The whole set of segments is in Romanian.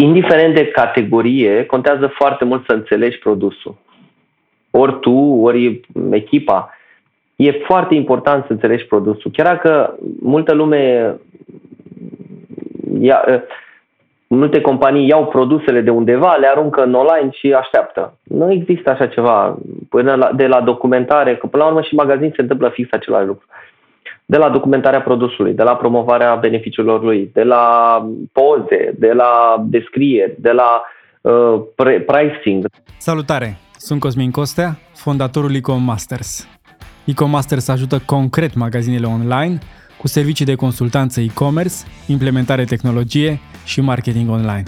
indiferent de categorie, contează foarte mult să înțelegi produsul. Ori tu, ori echipa. E foarte important să înțelegi produsul. Chiar dacă multă lume, multe companii iau produsele de undeva, le aruncă în online și așteaptă. Nu există așa ceva. De la documentare, că până la urmă și magazin se întâmplă fix același lucru. De la documentarea produsului, de la promovarea beneficiilor lui, de la poze, de la descrieri, de la pricing. Salutare! Sunt Cosmin Costea, fondatorul eComMasters. eComMasters ajută concret magazinele online cu servicii de consultanță e-commerce, implementare tehnologie și marketing online.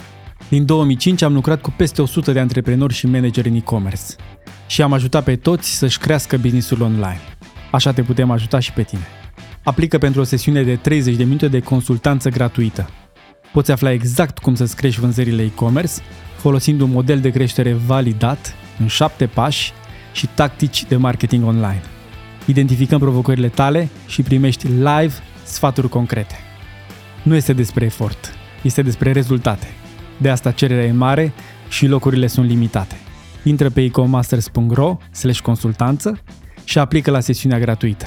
Din 2005 am lucrat cu peste 100 de antreprenori și manageri în e-commerce și am ajutat pe toți să-și crească business-ul online. Așa te putem ajuta și pe tine. Aplică pentru o sesiune de 30 de minute de consultanță gratuită. Poți afla exact cum să-ți crești vânzările e-commerce folosind un model de creștere validat în 7 pași și tactici de marketing online. Identificăm provocările tale și primești live sfaturi concrete. Nu este despre efort, este despre rezultate. De asta cererea e mare și locurile sunt limitate. Intră pe ecomasters.ro/consultanță și aplică la sesiunea gratuită.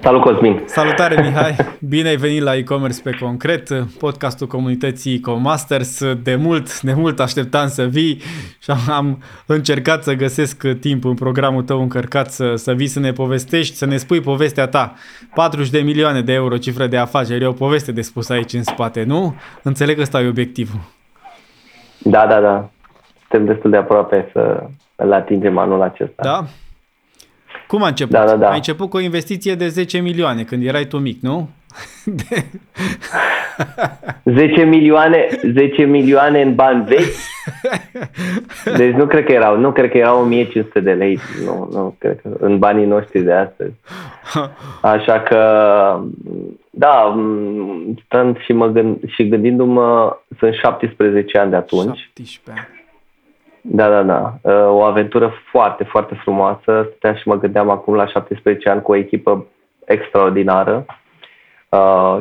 Salut, Cosmin! Salutare, Mihai! Bine ai venit la e-commerce pe concret, podcastul comunității eComMasters. De mult așteptam să vii și am încercat să găsesc timp în programul tău încărcat să vii să ne povestești, să ne spui povestea ta. 40 de milioane de euro cifră de afaceri, e o poveste de spus aici în spate, nu? Înțeleg că ăsta e obiectivul. Da. Suntem destul de aproape să îl atingem anul acesta. Da? Cum a început? Da. Ai început cu o investiție de 10 milioane când erai tu mic, nu? 10 milioane în bani vechi? Deci nu cred că erau 1500 de lei, nu cred că, în banii noștri de astăzi. Așa că da, stând și gândindu-mă, sunt 17 ani de atunci. 17. Da. O aventură foarte, foarte frumoasă. Stăteam și mă gândeam acum la 17 ani cu o echipă extraordinară.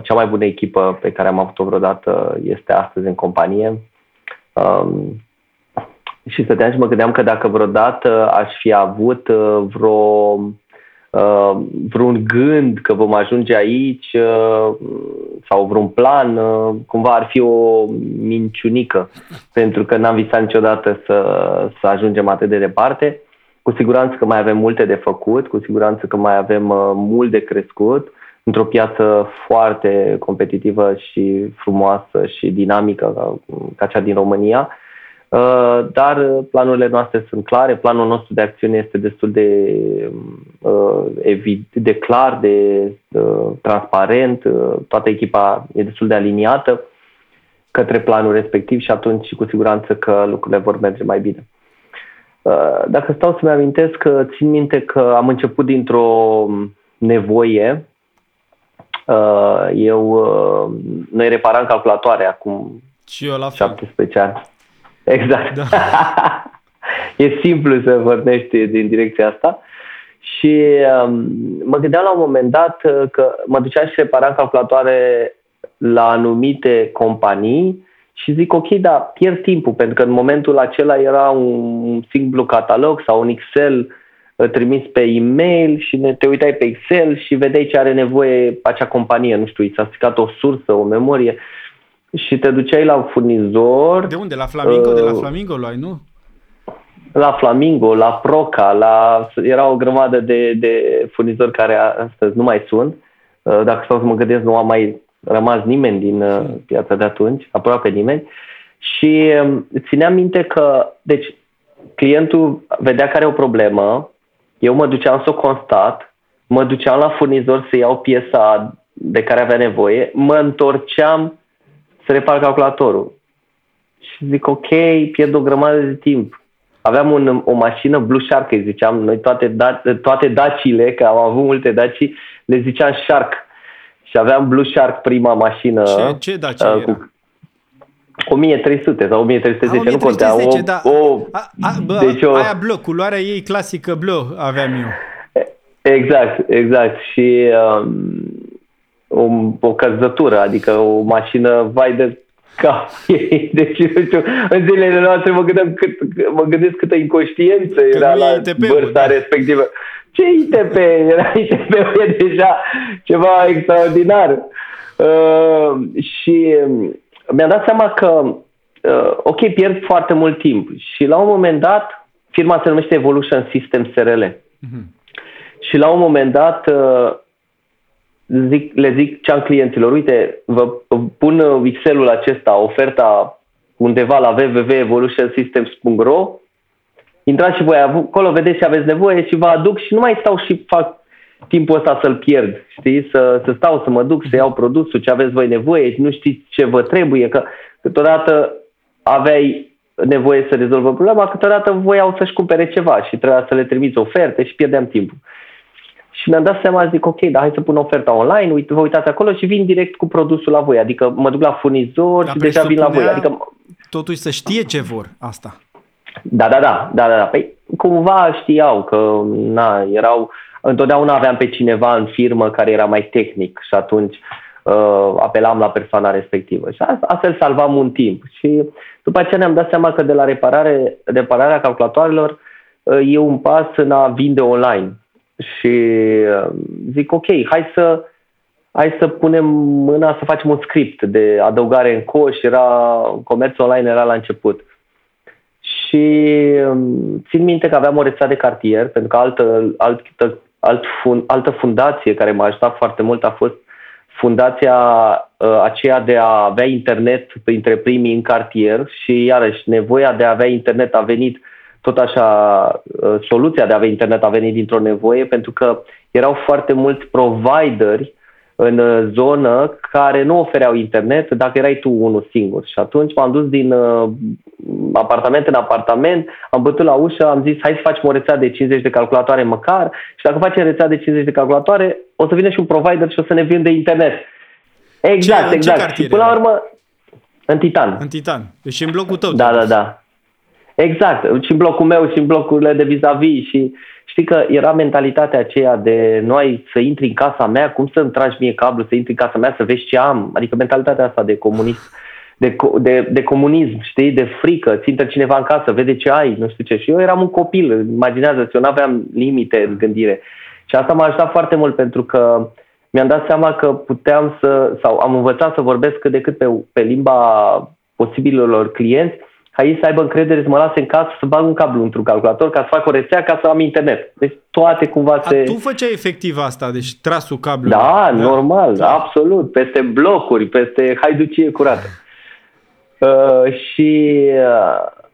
Cea mai bună echipă pe care am avut-o vreodată este astăzi în companie. Și stăteam și mă gândeam că dacă vreodată aș fi avut vreun gând că vom ajunge aici sau vreun plan, cumva ar fi o minciunică, pentru că n-am visat niciodată să ajungem atât de departe. Cu siguranță că mai avem multe de făcut, cu siguranță că mai avem mult de crescut într-o piață foarte competitivă și frumoasă și dinamică ca cea din România. Dar planurile noastre sunt clare, planul nostru de acțiune este destul de de clar, de transparent, toată echipa e destul de aliniată către planul respectiv și atunci cu siguranță că lucrurile vor merge mai bine. Dacă stau să-mi amintesc, țin minte că am început dintr-o nevoie. Noi reparam calculatoare acum 17 ani. Exact. Da. E simplu să vorbești din direcția asta. Și mă gândeam la un moment dat că mă duceam și reparam calculatoare la anumite companii și zic ok, dar pierd timpul, pentru că în momentul acela era un simplu catalog sau un Excel trimis pe e-mail și te uitai pe Excel și vedeai ce are nevoie acea companie, nu știu, i s-a stricat o sursă, o memorie. Și te duceai la un furnizor. De unde? La Flamingo? De la Flamingo luai, nu? La Flamingo, la Proca, era o grămadă de furnizori care astăzi nu mai sunt. Dacă stau să mă gândesc, nu a mai rămas nimeni din piața de atunci, aproape nimeni. Și țineam minte că, deci, clientul vedea că are o problemă, eu mă duceam să o constat, mă duceam la furnizor să iau piesa de care avea nevoie, mă întorceam să repar calculatorul. Și zic, ok, pierd o grămadă de timp. Aveam o mașină Blue Shark, îi ziceam, noi toate Dacile, că am avut multe Daci, le ziceam Shark. Și aveam Blue Shark, prima mașină. Ce Daci era? 1300 sau 1310, nu conteam. Deci aia bleu, culoarea ei clasică bleu aveam eu. Exact, exact. Și o căzătură, adică o mașină vai de cap. Deci, nu știu, în zilele noastre mă gândesc câtă inconștiență era la vârsta respectivă. Ce ITP? Era ITP-ul e deja ceva extraordinar. Și mi-am dat seama că ok, pierd foarte mult timp. Și la un moment dat, firma se numește Evolution System SRL. Mm-hmm. Și la un moment dat le zic ce am clienților, uite, vă pun Excel-ul acesta, oferta undeva la www.evolutionsystems.ro, intrați și voi acolo, vedeți ce aveți nevoie și vă aduc și nu mai stau și fac timpul ăsta să-l pierd, știi, să stau, să mă duc, să iau produsul, ce aveți voi nevoie și nu știți ce vă trebuie, că câteodată aveai nevoie să rezolvă problema, câteodată voiau să-și cumpere ceva și trebuia să le trimiți oferte și pierdeam timpul. Și mi-am dat seama, zic, ok, dar hai să pun oferta online, vă uitați acolo și vin direct cu produsul la voi, adică mă duc la furnizor și deja vin la voi. Adică totuși să știe ce vor asta. Da. Păi cumva știau că erau, întotdeauna aveam pe cineva în firmă care era mai tehnic și atunci apelam la persoana respectivă și astfel salvam un timp. Și după aceea ne-am dat seama că de la repararea calculatoarelor e un pas în a vinde online. Și zic ok, hai să punem mâna să facem un script de adăugare în coș, comerțul online era la început. Și țin minte că aveam o rețea de cartier, pentru că altă fundație care m-a ajutat foarte mult a fost fundația aceea de a avea internet printre primii în cartier și iarăși nevoia de a avea internet a venit tot așa, soluția de a avea internet a venit dintr-o nevoie pentru că erau foarte mulți provideri în zonă care nu ofereau internet dacă erai tu unul singur. Și atunci m-am dus din apartament în apartament, am bătut la ușă, am zis hai să facem o rețea de 50 de calculatoare măcar și dacă facem rețea de 50 de calculatoare o să vină și un provider și o să ne vinde internet. Exact. Și până la urmă, în Titan. Deci în blocul tău. Da. Exact. Și în blocul meu și în blocurile de vis-a-vis și știi că era mentalitatea aceea de noi să intri în casa mea, cum să-mi tragi mie cablu, să intri în casa mea, să vezi ce am. Adică mentalitatea asta de comunism, de comunism, știi, de frică, ți intră cineva în casă, vede ce ai, nu știu ce. Și eu eram un copil, imaginează-ți, eu n-aveam limite în gândire. Și asta m-a ajutat foarte mult pentru că mi-am dat seama că puteam sau am învățat să vorbesc cât de cât pe limba posibililor clienți, ca ei să aibă încredere să mă lase în casă, să bag un cablu într-un calculator, ca să fac o rețea, ca să am internet. Deci toate cumva se... Tu făceai efectiv asta, deci trasul cablului. Da, normal, da. Absolut, peste blocuri, peste haiducie curată. Și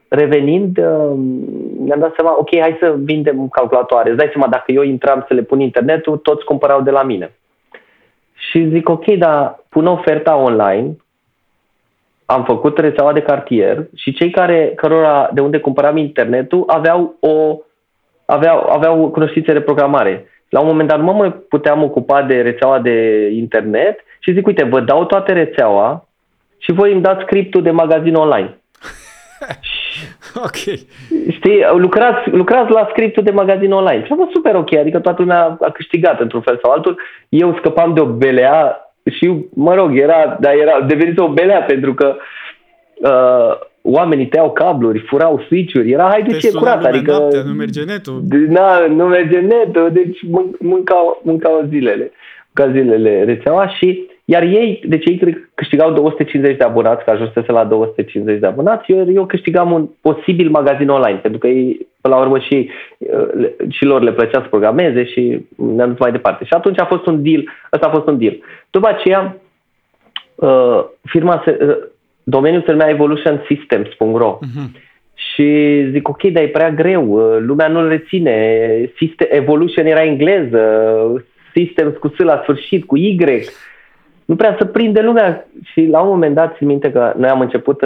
revenind, mi-am dat seama, ok, hai să vindem calculatoare. Îți dai seama, dacă eu intram să le pun internetul, toți cumpărau de la mine. Și zic, ok, dar pun oferta online, am făcut rețeaua de cartier și cei cărora de unde cumpăram internetul aveau cunoștințe de programare. La un moment dat nu mă puteam ocupa de rețeaua de internet și zic, uite, vă dau toată rețeaua și voi îmi dați scriptul de magazin online. Ok. Știi, lucrați la scriptul de magazin online. Și a fost super ok, adică toată lumea a câștigat într-un fel sau altul. Eu scăpam de o belea și, mă rog, era devenit o belea pentru că oamenii tăiau cabluri, furau switch-uri, era haiducie curată. Adică, noaptea, nu merge netul. Deci mâncau zilele rețeaua și, iar ei, deci ei câștigau 250 de abonați, că ajunsese la 250 de abonați, eu câștigam un posibil magazin online, pentru că ei, până la urmă, și lor le plăcea să programeze și ne-am dus mai departe. Și atunci a fost un deal, ăsta a fost un deal. După aceea, domeniul se numea evolutionsystems.ro. Uh-huh. Și zic, ok, dar e prea greu, lumea nu-l reține, Evolution era engleză, Systems cu S la sfârșit, cu Y, nu prea să prinde lumea. Și la un moment dat țin minte că noi am început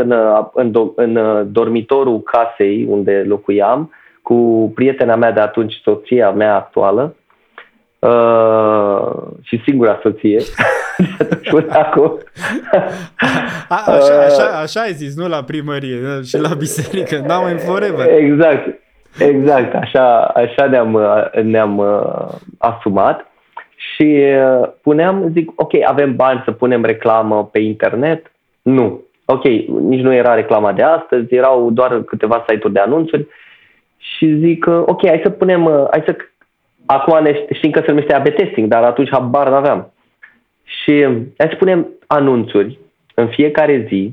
în dormitorul casei unde locuiam cu prietena mea de atunci, soția mea actuală și singura soție până acum. Așa ai zis, nu la primărie și la biserică, now and forever. Exact. Exact, așa ne-am asumat și puneam, zic, ok, avem bani să punem reclamă pe internet? Nu. Ok, nici nu era reclama de astăzi, erau doar câteva site-uri de anunțuri și zic, ok, hai să punem, acum știm că se numește A/B testing, dar atunci habar n-aveam. Și hai să punem anunțuri în fiecare zi,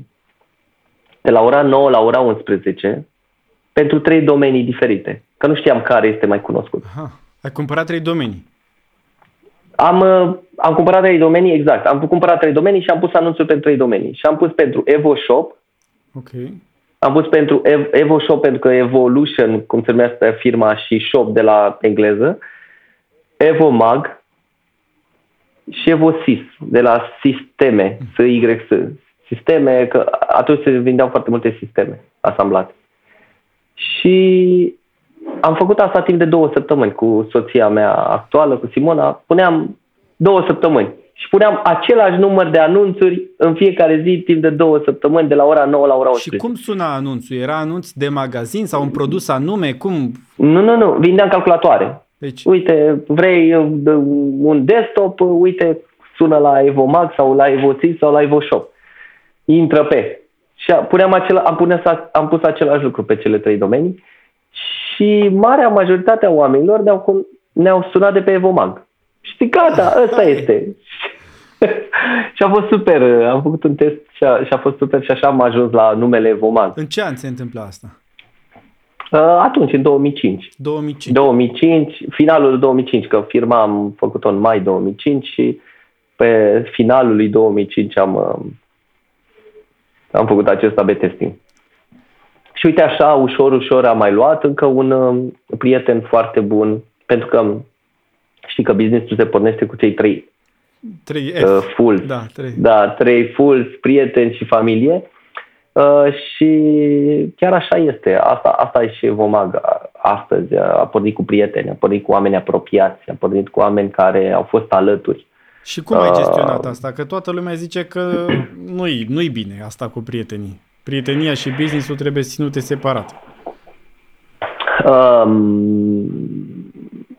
de la ora 9 la ora 11, pentru 3 domenii diferite, că nu știam care este mai cunoscut. Aha. Ai cumpărat 3 domenii? Am cumpărat 3 domenii, exact. Am cumpărat 3 domenii și am pus anunțuri pentru 3 domenii. Și am pus pentru EvoShop. Ok. Am pus pentru EvoShop pentru că Evolution, cum se numește firma, și shop de la engleză. evoMAG și Evosys, de la sisteme, sisteme, că atunci se vindeau foarte multe sisteme asamblate. Și am făcut asta timp de 2 săptămâni cu soția mea actuală, cu Simona. Puneam 2 săptămâni și puneam același număr de anunțuri în fiecare zi timp de 2 săptămâni, de la ora 9 la ora 11. Și cum suna anunțul? Era anunț de magazin sau un produs anume? Cum? Nu. Vindeam calculatoare. Deci... Uite, vrei un desktop? Uite, sună la evoMAG sau la EvoSys sau la EvoShop. Intră pe... Și am pus același lucru pe cele 3 domenii și marea majoritatea oamenilor ne-au sunat de pe evoMAG. Și gata, ăsta este. Și a fost super, am făcut un test și a fost super și așa am ajuns la numele evoMAG. În ce an se întâmplă asta? Atunci, în 2005. 2005, finalul 2005, că firma am făcut-o în mai 2005 și pe finalul lui 2005 am făcut acest A/B testing. Și uite așa, ușor, ușor am mai luat. Încă un prieten foarte bun, pentru că știi că business-ul se pornește cu cei 3 fulls. Da, 3 fulls, prieteni și familie. Și chiar așa este. Asta e și evoMAG astăzi. A pornit cu prieteni, a pornit cu oameni apropiați, a pornit cu oameni care au fost alături. Și cum ai gestionat asta? Că toată lumea zice că nu-i bine asta cu prietenii. Prietenia și business-ul trebuie ținute separat.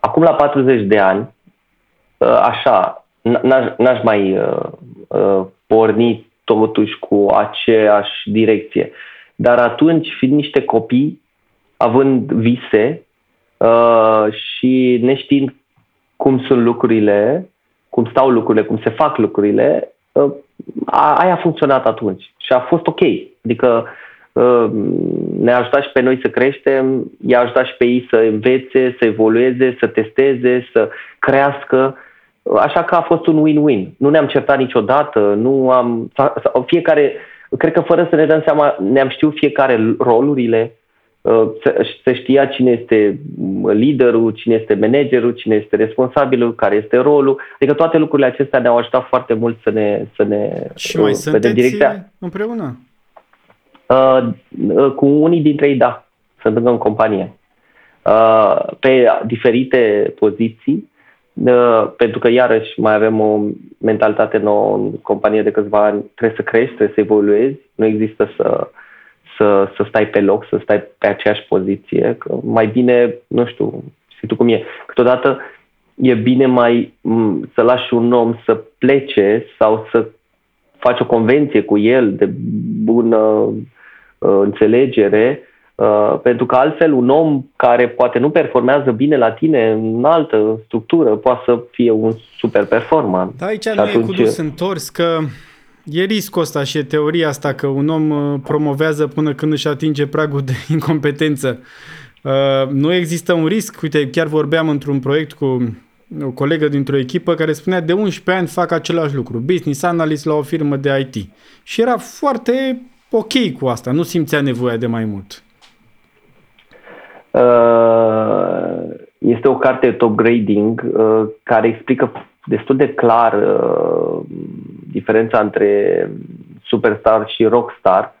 Acum la 40 de ani, așa, n-aș mai porni totuși cu aceeași direcție. Dar atunci, fiind niște copii, având vise și neștiind cum sunt lucrurile, cum stau lucrurile, cum se fac lucrurile, aia a funcționat atunci și a fost ok. Adică ne-a ajutat și pe noi să creștem, i-a ajutat și pe ei să învețe, să evolueze, să testeze, să crească. Așa că a fost un win-win. Nu ne-am certat niciodată, fiecare, cred că fără să ne dăm seama, ne-am știut fiecare rolurile, se știa cine este liderul, cine este managerul, cine este responsabilul, care este rolul. Adică toate lucrurile acestea ne-au ajutat foarte mult să ne și mai sunteți direcția. Împreună? Cu unii dintre ei, da. Sunt încă în companie. Pe diferite poziții, pentru că iarăși mai avem o mentalitate nouă în companie de câțiva ani. Trebuie să crești, trebuie să evoluezi. Nu există să stai pe loc, să stai pe aceeași poziție, că mai bine, nu știu, știi tu cum e, câteodată e bine mai să lași un om să plece sau să faci o convenție cu el de bună înțelegere, pentru că altfel un om care poate nu performează bine la tine în altă structură poate să fie un super performant. Da, aici nu e cu dus întors, că e riscul ăsta și e teoria asta că un om promovează până când își atinge pragul de incompetență. Nu există un risc. Uite, chiar vorbeam într-un proiect cu o colegă dintr-o echipă care spunea de 11 ani fac același lucru, business analyst la o firmă de IT. Și era foarte ok cu asta, nu simțea nevoia de mai mult. Este o carte Top Grading care explică destul de clar diferența între superstar și rockstar.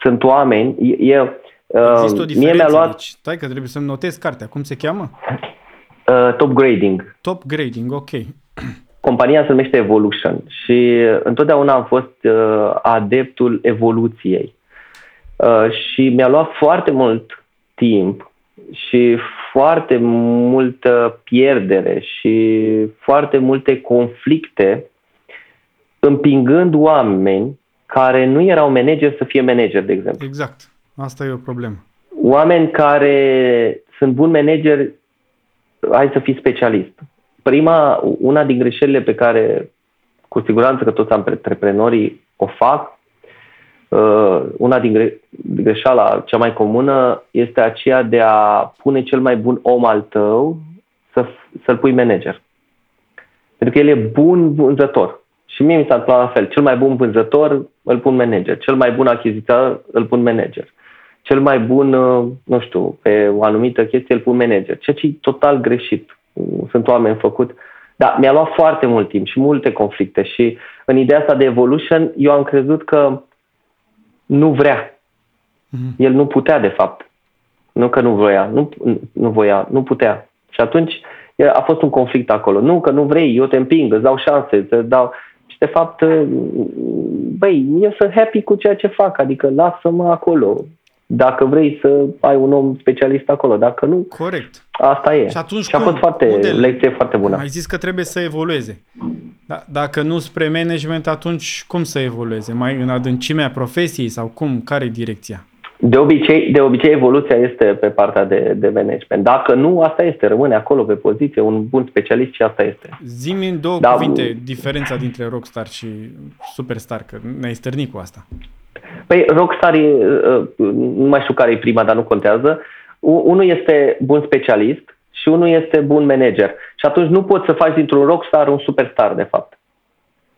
Sunt oameni... Există o diferență, deci. Stai că trebuie să-mi notez cartea. Cum se cheamă? Top Grading. Top Grading, ok. Compania se numește Evolution și întotdeauna am fost adeptul evoluției. Și mi-a luat foarte mult timp și foarte multă pierdere și foarte multe conflicte, împingând oameni care nu erau manageri să fie manageri, de exemplu. Exact. Asta e o problemă. Oameni care sunt buni manageri, hai să fii specialist. Una din greșelile pe care, cu siguranță că toți antreprenorii o fac, una din greșeala cea mai comună este aceea de a pune cel mai bun om al tău să-l pui manager. Pentru că el e bun vânzător. Și mie mi s-a întâmplat la fel. Cel mai bun vânzător îl pun manager. Cel mai bun achiziționat îl pun manager. Cel mai bun, nu știu, pe o anumită chestie îl pun manager. Ceea ce e total greșit. Sunt oameni făcuți. Dar mi-a luat foarte mult timp și multe conflicte. Și în ideea asta de evolution, eu am crezut că nu vrea. El nu putea, de fapt. Nu că nu voia. Nu putea. Și atunci a fost un conflict acolo. Nu că nu vrei, eu te împing, îți dau șanse, îți dau... Și de fapt, băi, eu sunt happy cu ceea ce fac. Adică lasă-mă acolo. Dacă vrei să ai un om specialist acolo, dacă nu, corect. Asta e. Și atunci și a fost lecție foarte bună. Ai zis că trebuie să evolueze. Dacă nu spre management, atunci cum să evolueze? Mai în adâncimea profesiei sau cum? Care e direcția? De obicei evoluția este pe partea de management. Dacă nu, asta este. Rămâne acolo pe poziție un bun specialist și asta este. Zi-mi în două cuvinte diferența dintre rockstar și superstar, că ne-ai stârnit cu asta. Păi rockstar, nu mai știu care e prima, dar nu contează. Unul este bun specialist și unul este bun manager. Și atunci nu poți să faci dintr-un rockstar un superstar, de fapt.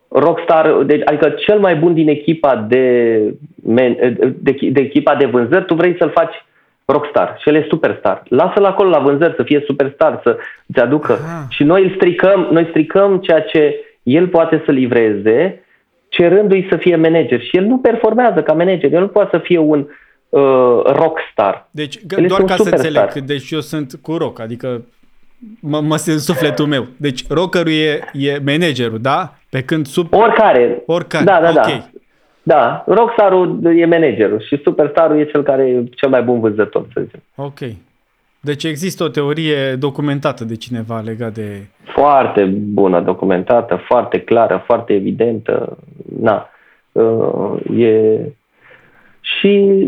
Rockstar, adică cel mai bun din echipa de echipa de vânzări, tu vrei să-l faci rockstar și el e superstar. Lasă-l acolo la vânzări să fie superstar, să-ți aducă. Aha. Și noi stricăm ceea ce el poate să livreze, cerându-i să fie manager. Și el nu performează ca manager, el nu poate să fie un rockstar. Deci el doar ca să înțeleg, deci eu sunt cu rock, adică mă simt sufletul meu. Deci rockerul e managerul, da? Pe când oricare. Da. Okay. Da, rockstarul e managerul și superstarul e cel care e cel mai bun vânzător, să zicem. Ok. Deci există o teorie documentată de cineva legat de... Foarte bună documentată, foarte clară, foarte evidentă. Na. E... Și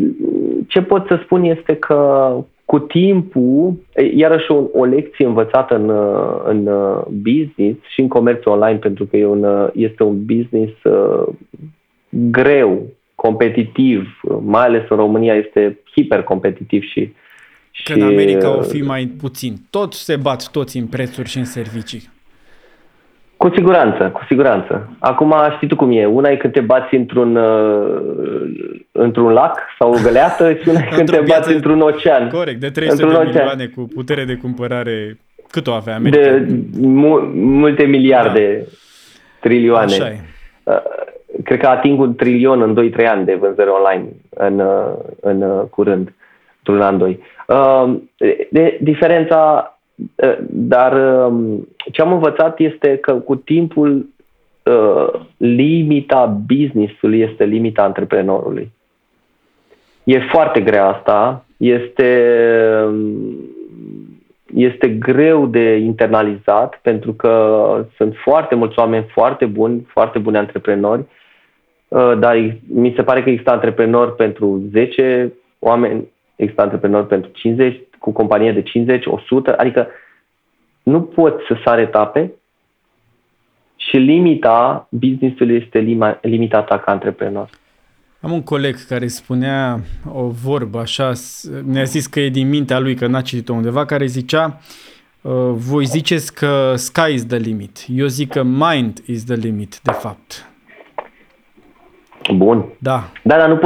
ce pot să spun este că cu timpul, iarăși o lecție învățată în business și în comerțul online, pentru că este un business greu, competitiv, mai ales în România este hipercompetitiv și... Că în America o fi mai puțin. Toți se bat, toți în prețuri și în servicii. Cu siguranță. Acum știi tu cum e. Una e când te bați într-un lac sau o găleată și una e când te bați într-un ocean. Corect, de 300 de milioane cu putere de cumpărare. Cât o avea America? De multe miliarde, da. Trilioane. Așa e. Cred că ating 1 trilion în 2-3 ani de vânzări online în curând, într-un an, doi. Diferența... Dar ce am învățat este că cu timpul limita business-ului este limita antreprenorului. E foarte grea asta, este greu de internalizat, pentru că sunt foarte mulți oameni foarte buni antreprenori, dar mi se pare că există antreprenori pentru 10 oameni, există antreprenori pentru 50, cu companie de 50, 100, adică nu poți să sari etape și limita business-ului este limita ta ca antreprenor. Am un coleg care spunea o vorbă așa, ne-a zis că e din mintea lui, că n-a citit-o undeva, care zicea, voi ziceți că sky is the limit, eu zic că mind is the limit, de fapt. Bun. Da, dar nu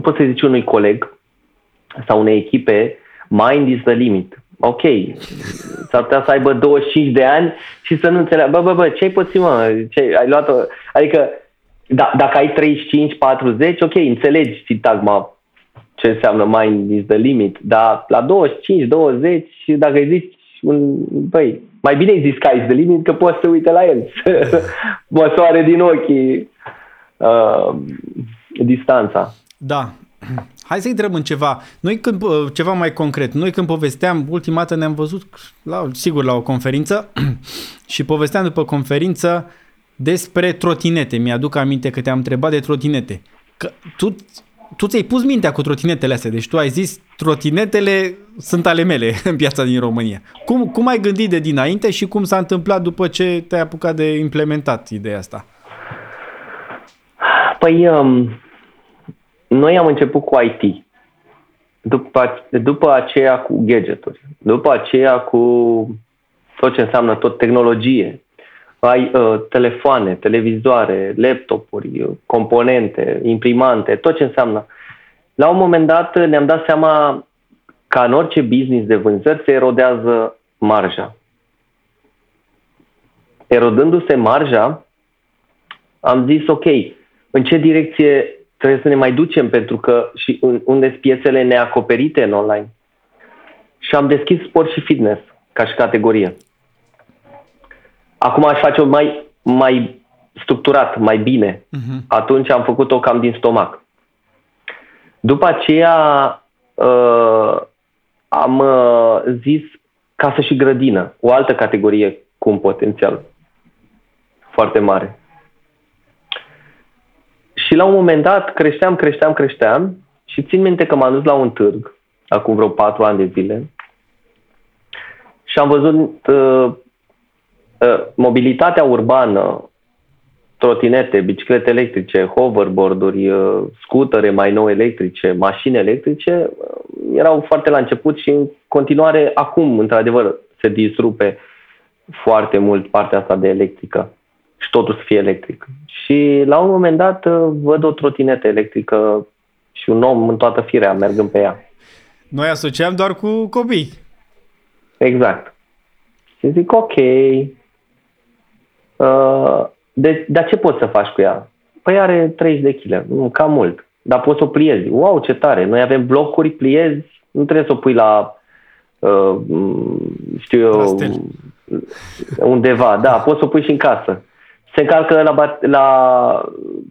poți să-i zici unui coleg sau unei echipe, mind is the limit. Ok, s-ar putea să aibă 25 de ani și să nu înțeleagă. Bă, ce ai pățit, mă? Ai luat-o? Adică, da, dacă ai 35-40, ok, înțelegi sintagma ce înseamnă mind is the limit, dar la 25-20, dacă îi zici, băi, mai bine îi zici sky is the limit, că poți să uite la el, să măsoare din ochii distanța. Da. Hai să intrăm în ceva. Noi când, ceva mai concret. Noi când povesteam, ultima dată ne-am văzut, sigur, la o conferință și povesteam după conferință despre trotinete. Mi-aduc aminte că te-am întrebat de trotinete. Că tu ți-ai pus mintea cu trotinetele astea. Deci tu ai zis, trotinetele sunt ale mele în piața din România. Cum ai gândit de dinainte și cum s-a întâmplat după ce te-ai apucat de implementat ideea asta? Păi... Noi am început cu IT, după aceea cu gadgeturi, după aceea cu tot ce înseamnă tot tehnologie. Ai telefoane, televizoare, laptopuri, componente, imprimante, tot ce înseamnă. La un moment dat ne-am dat seama că în orice business de vânzări se erodează marja. Erodându-se marja, am zis ok, în ce direcție trebuie să ne mai ducem, pentru că și unde sunt piețele neacoperite în online. Și am deschis sport și fitness ca și categorie. Acum aș face-o mai structurat, mai bine. Uh-huh. Atunci am făcut-o cam din stomac. După aceea am zis casă și grădină, o altă categorie cu un potențial foarte mare. Și la un moment dat creșteam și țin minte că m-am dus la un târg, acum vreo 4 ani de zile, și am văzut mobilitatea urbană, trotinete, biciclete electrice, hoverboard-uri, scutere mai nou electrice, mașini electrice, erau foarte la început și în continuare acum, într-adevăr, se disrupe foarte mult partea asta de electrică. Și totul să fie electric. Și la un moment dat văd o trotinetă electrică și un om în toată firea, mergând pe ea. Noi asociam doar cu copii. Exact. Și zic, ok, dar ce poți să faci cu ea? Păi are 30 de kg, cam mult, dar poți să o pliezi. Wow, ce tare! Noi avem blocuri, pliezi, nu trebuie să o pui la... undeva, da, poți să o pui și în casă. Se încalcă la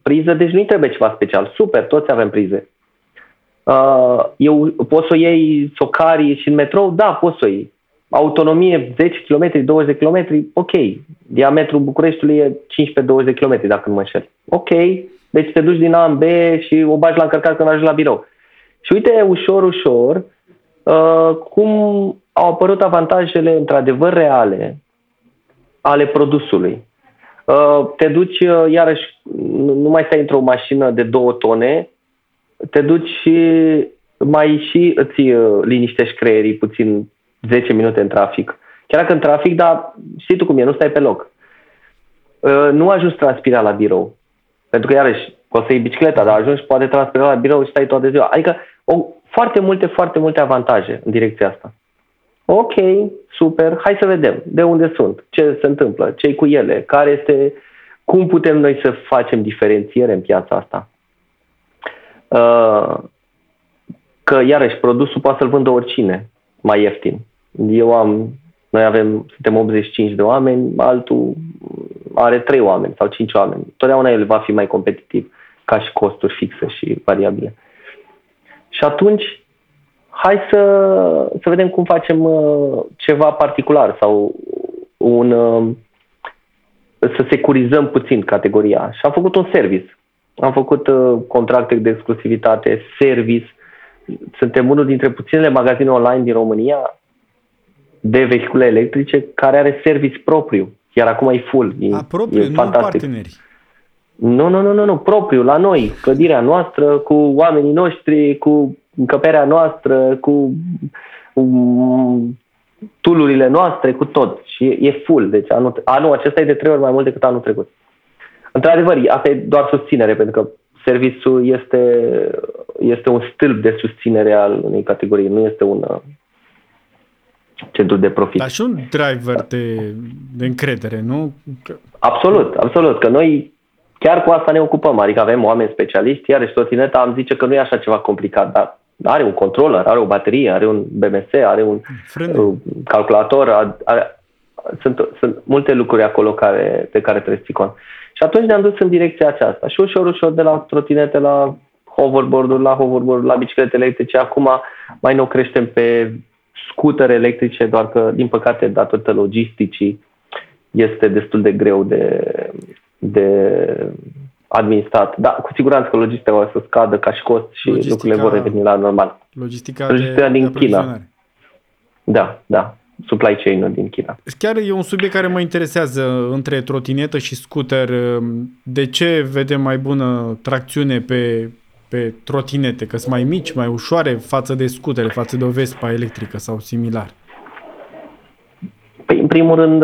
priză, deci nu-i trebuie ceva special. Super, toți avem prize. Eu poți să o iei, să o cari și în metrou? Da, poți să o iei. Autonomie 10 km, 20 km, ok. Diametrul Bucureștiului e 15-20 km, dacă nu mă înșel. Ok, deci te duci din A în B și o bagi la încărcat când ajungi la birou. Și uite, ușor, ușor, cum au apărut avantajele într-adevăr reale ale produsului. Te duci iarăși, nu mai stai într-o mașină de 2 tone, te duci și îți liniștești creierii puțin 10 minute în trafic. Chiar dacă în trafic, dar știi tu cum e, nu stai pe loc. Nu ajungi transpirat la birou. Pentru că iarăși o să iei bicicleta, dar ajungi poate transpirat la birou și stai toată ziua. Adică foarte multe avantaje în direcția asta. Ok, super, hai să vedem de unde sunt, ce se întâmplă, ce-i cu ele, cum putem noi să facem diferențiere în piața asta. Că iarăși produsul poate să-l vândă oricine mai ieftin. Suntem 85 de oameni, altul are 3 oameni sau 5 oameni. Totdeauna el va fi mai competitiv ca și costuri fixe și variabile. Și atunci hai să vedem cum facem ceva particular sau să securizăm puțin categoria. Și am făcut un service. Am făcut contracte de exclusivitate, service. Suntem unul dintre puținele magazine online din România de vehicule electrice care are service propriu. Iar acum e full. E nu parteneri. Nu, propriu, la noi, clădirea noastră, cu oamenii noștri, cu încăperea noastră, cu tool-urile noastre, cu tot. Și e full, deci anul acesta e de 3 ori mai mult decât anul trecut. Într-adevăr, asta e doar susținere, pentru că serviciul este un stâlp de susținere al unei categorii, nu este un centru de profit. Dar și un driver de încredere, nu? Absolut, că noi chiar cu asta ne ocupăm, adică avem oameni specialiști, iarăși trotineta am zice că nu e așa ceva complicat, dar are un controller, are o baterie, are un BMS, are un calculator, sunt multe lucruri acolo pe care trebuie să ții cont. Și atunci ne-am dus în direcția aceasta și ușor, ușor de la trotinete la hoverboard-uri, la hoverboard, la biciclete electrice. Acum mai nou creștem pe scutere electrice, doar că, din păcate, datorită logisticii, este destul de greu de administrat. Da, cu siguranță că logistica o să scadă ca și cost și logistica, lucrurile vor reveni la normal. Logistica din China. Da, da. Supply chain-ul din China. Chiar e un subiect care mă interesează între trotinetă și scooter. De ce vedem mai bună tracțiune pe trotinete? Că sunt mai mici, mai ușoare față de scutere, față de o Vespa electrică sau similar? Păi, în primul rând,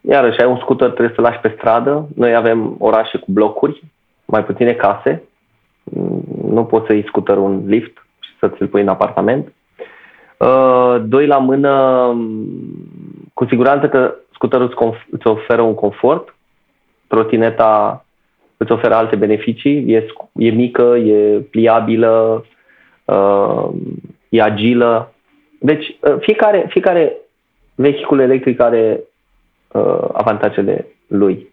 iarăși, ai un scuter, trebuie să-l lași pe stradă. Noi avem orașe cu blocuri, mai puține case. Nu poți să iei scuterul un lift și să ți-l pui în apartament. Doi la mână, cu siguranță că scuterul îți oferă un confort, trotineta îți oferă alte beneficii, e mică, e pliabilă, e agilă. Deci fiecare vehicul electric are avantajele lui.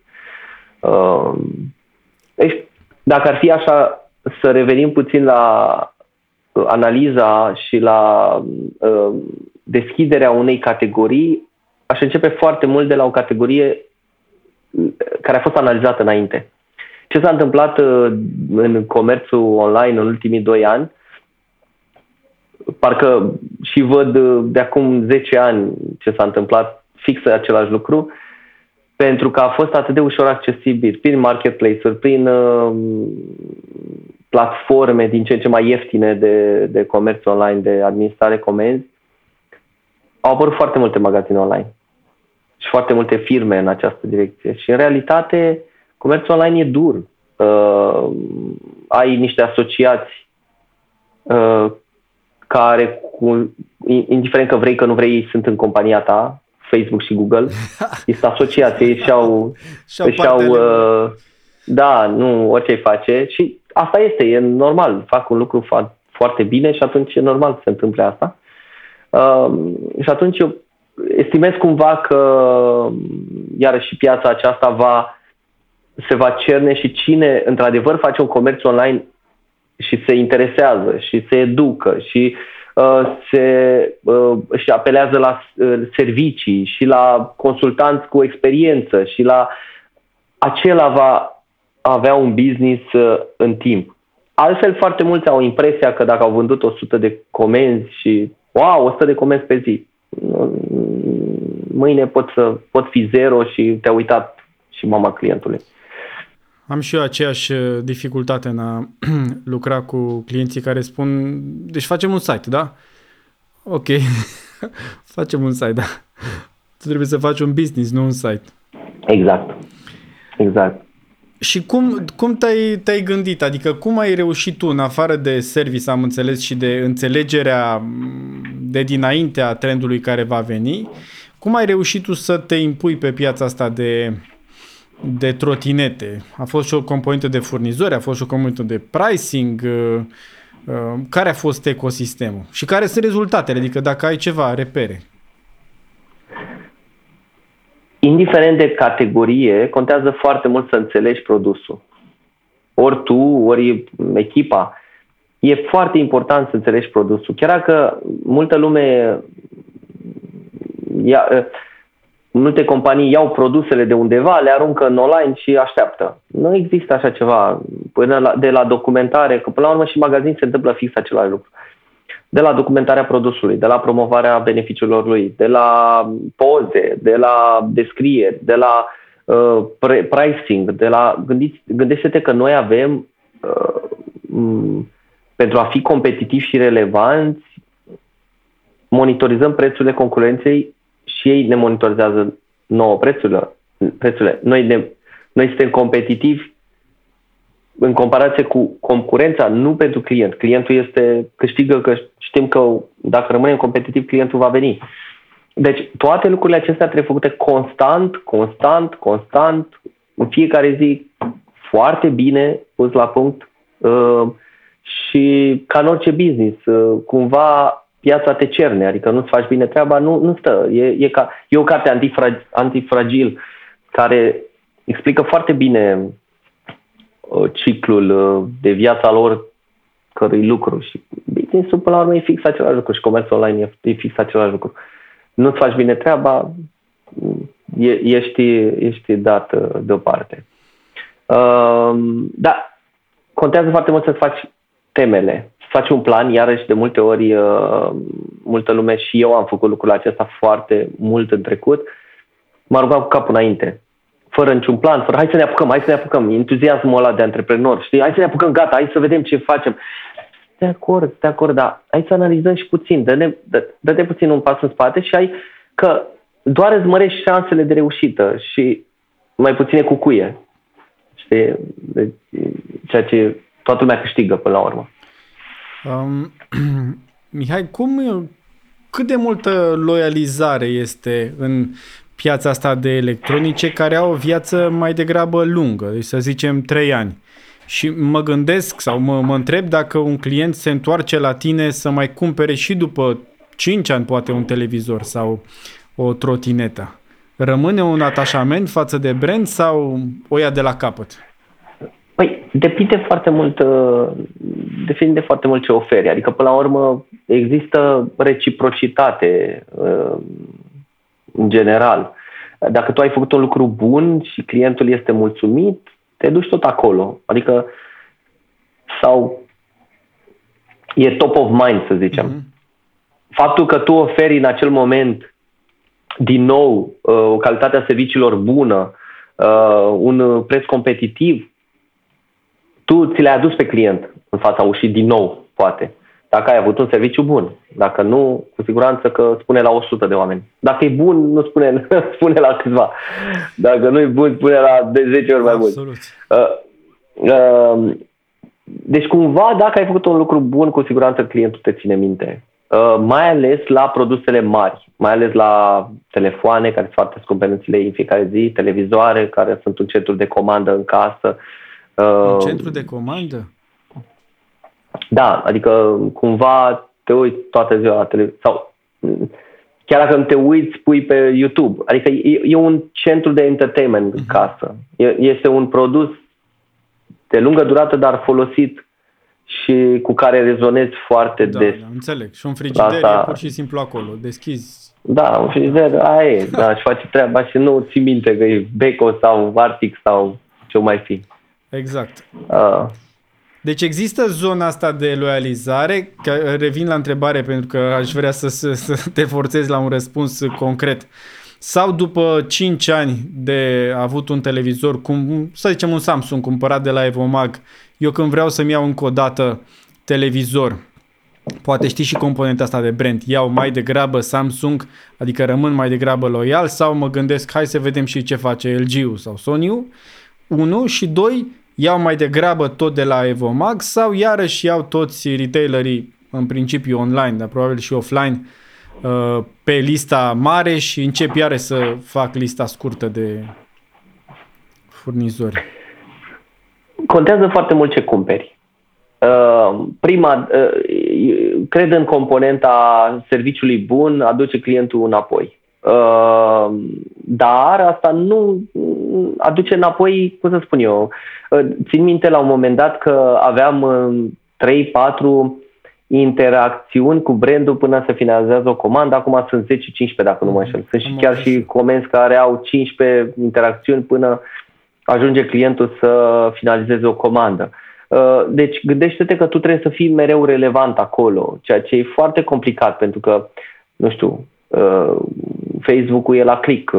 Deci, dacă ar fi așa, să revenim puțin la analiza și la deschiderea unei categorii, aș începe foarte mult de la o categorie care a fost analizată înainte. Ce s-a întâmplat în comerțul online în ultimii 2 ani? Parcă și văd de acum 10 ani ce s-a întâmplat, fix același lucru, pentru că a fost atât de ușor accesibil prin marketplace-uri, prin platforme din ce în ce mai ieftine de comerț online, de administrare comenzi, au apărut foarte multe magazine online și foarte multe firme în această direcție. Și în realitate, comerțul online e dur. Ai niște asociați care, indiferent că vrei, că nu vrei, sunt în compania ta, Facebook și Google. Este asociați, ei da, nu, orice îi face și asta este, e normal, fac un lucru foarte bine și atunci e normal să se întâmple asta. Și atunci eu estimez cumva că iarăși piața aceasta se va cerne și cine într-adevăr face un comerț online și se interesează și se educă și și apelează la servicii și la consultanți cu experiență și la acela va avea un business în timp. Altfel, foarte mulți au impresia că dacă au vândut 100 de comenzi și 100 de comenzi pe zi, mâine pot fi zero și te-a uitat și mama clientului. Am și eu aceeași dificultate în a lucra cu clienții care spun, deci facem un site, da? Ok, facem un site, da. Tu trebuie să faci un business, nu un site. Exact. Și cum te-ai gândit? Adică cum ai reușit tu, în afară de service, am înțeles, și de înțelegerea de dinainte a trendului care va veni, cum ai reușit tu să te impui pe piața asta de trotinete? A fost și o componentă de furnizori, a fost și o componentă de pricing. Care a fost ecosistemul? Și care sunt rezultatele? Adică dacă ai ceva, repere. Indiferent de categorie, contează foarte mult să înțelegi produsul. Ori tu, ori echipa. E foarte important să înțelegi produsul. Chiar dacă multă lume, multe companii iau produsele de undeva, le aruncă în online și așteaptă. Nu există așa ceva. De la documentare, că până la urmă și în magazin se întâmplă fix același lucru. De la documentarea produsului, de la promovarea beneficiilor lui, de la poze, de la descrieri, de la pricing, de la... Gândește-te că noi avem, pentru a fi competitivi și relevanți, monitorizăm prețurile concurenței și ei ne monitorizează nouă prețurile. Noi suntem competitivi în comparație cu concurența, nu pentru client. Clientul câștigă, că știm că dacă rămânem competitiv, clientul va veni. Deci toate lucrurile acestea trebuie făcute constant, în fiecare zi, foarte bine, pus la punct, și ca în orice business, cumva piața te cerne, adică nu-ți faci bine treaba, nu stă. E o carte antifragil care explică foarte bine ciclul de viața lor oricărui lucru și business-ul până la urmă e fix același lucru și comerțul online e fix același lucru. Nu-ți faci bine treaba, ești dat deoparte. Da, contează foarte mult să-ți faci temele, să faci un plan, iarăși de multe ori multă lume și eu am făcut lucrul acesta foarte mult în trecut, m-a rugat cu capul înainte. Fără niciun plan, fără hai să ne apucăm, entuziasmul ăla de antreprenor, știi, hai să ne apucăm, gata, hai să vedem ce facem. De acord, dar hai să analizăm și puțin, dă-te puțin un pas în spate și ai că doar îți mărești șansele de reușită și mai puține cucuie, știi, deci, ceea ce toată lumea câștigă până la urmă. Mihai, cât de multă loializare este în piața asta de electronice care au o viață mai degrabă lungă, deci să zicem 3 ani. Și mă gândesc sau mă întreb dacă un client se întoarce la tine să mai cumpere și după 5 ani poate un televizor sau o trotinetă. Rămâne un atașament față de brand sau o ia de la capăt? Păi, depinde foarte mult ce oferi. Adică, până la urmă, există reciprocitate în general. Dacă tu ai făcut un lucru bun și clientul este mulțumit, te duci tot acolo. Adică, sau e top of mind, să zicem. Mm-hmm. Faptul că tu oferi în acel moment din nou o calitate a serviciilor bună, un preț competitiv, tu ți le-ai adus pe client în fața ușii din nou, poate. Dacă ai avut un serviciu bun. Dacă nu, cu siguranță că spune la 100 de oameni. Dacă e bun, nu spune la câțiva. Dacă nu e bun, spune la de 10 ori mai mult. Absolut. Deci cumva, dacă ai făcut un lucru bun, cu siguranță clientul te ține minte. Mai ales la produsele mari. Mai ales la telefoane, care sunt foarte scumpe în țile în fiecare zi, televizoare, care sunt un centru de comandă în casă. Un centru de comandă? Da, adică cumva te uiți toată ziua la televizor sau chiar dacă nu te uiți, pui pe YouTube. Adică e un centru de entertainment în casă. Este un produs de lungă durată, dar folosit și cu care rezonezi foarte des. Da, înțeleg. Și un frigider e pur și simplu acolo. Deschizi. Da, un frigider, aia e. Da, și faci treaba și nu ții minte că e Beko sau Arctic sau ce mai fi. Exact. Deci există zona asta de loializare, că revin la întrebare pentru că aș vrea să te forțez la un răspuns concret. Sau după 5 ani de avut un televizor, să zicem un Samsung cumpărat de la evoMAG, eu când vreau să-mi iau încă o dată televizor, poate știi și componenta asta de brand, iau mai degrabă Samsung, adică rămân mai degrabă loial, sau mă gândesc hai să vedem și ce face LG-ul sau Sony-ul, 1 și 2... iau mai degrabă tot de la evoMAG sau iarăși iau toți retailerii, în principiu online, dar probabil și offline, pe lista mare și încep iarăși să fac lista scurtă de furnizori? Contează foarte mult ce cumperi. Cred în componenta serviciului bun, aduce clientul înapoi. Dar asta nu aduce înapoi, cum să spun eu, țin minte la un moment dat că aveam 3-4 interacțiuni cu brandul până se finalizează o comandă, acum sunt 10-15 dacă nu mă înșel, sunt și chiar și comenzi care au 15 interacțiuni până ajunge clientul să finalizeze o comandă. Deci gândește-te că tu trebuie să fii mereu relevant acolo, ceea ce e foarte complicat pentru că, nu știu, Facebook-ul e la click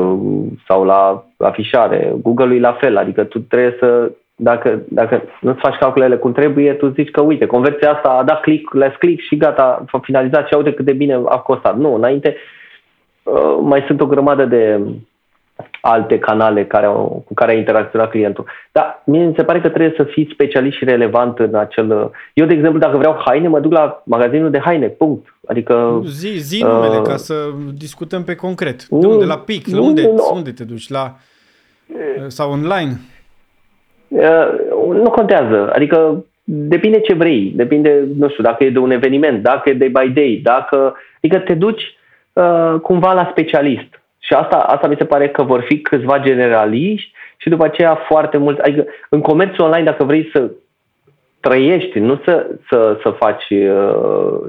sau la afișare, Google-ul e la fel, adică tu trebuie să, dacă nu-ți faci calculele cum trebuie, tu zici că uite, conversia asta a dat click, las click și gata, a finalizat și uite cât de bine a costat. Nu, înainte mai sunt o grămadă de alte canale cu care a interacționat clientul. Dar mie mi se pare că trebuie să fii specialist și relevant în acel... Eu, de exemplu, dacă vreau haine, mă duc la magazinul de haine, punct. Adică... Zi numele, ca să discutăm pe concret. De unde? La pic? La unde? Unde te duci? La... sau online? Nu contează. Adică depinde ce vrei. Depinde, nu știu, dacă e de un eveniment, dacă e day by day, dacă... Adică te duci cumva la specialist. Și asta mi se pare că vor fi câțiva generaliști și după aceea foarte mulți, adică în comerțul online dacă vrei să trăiești, nu să faci,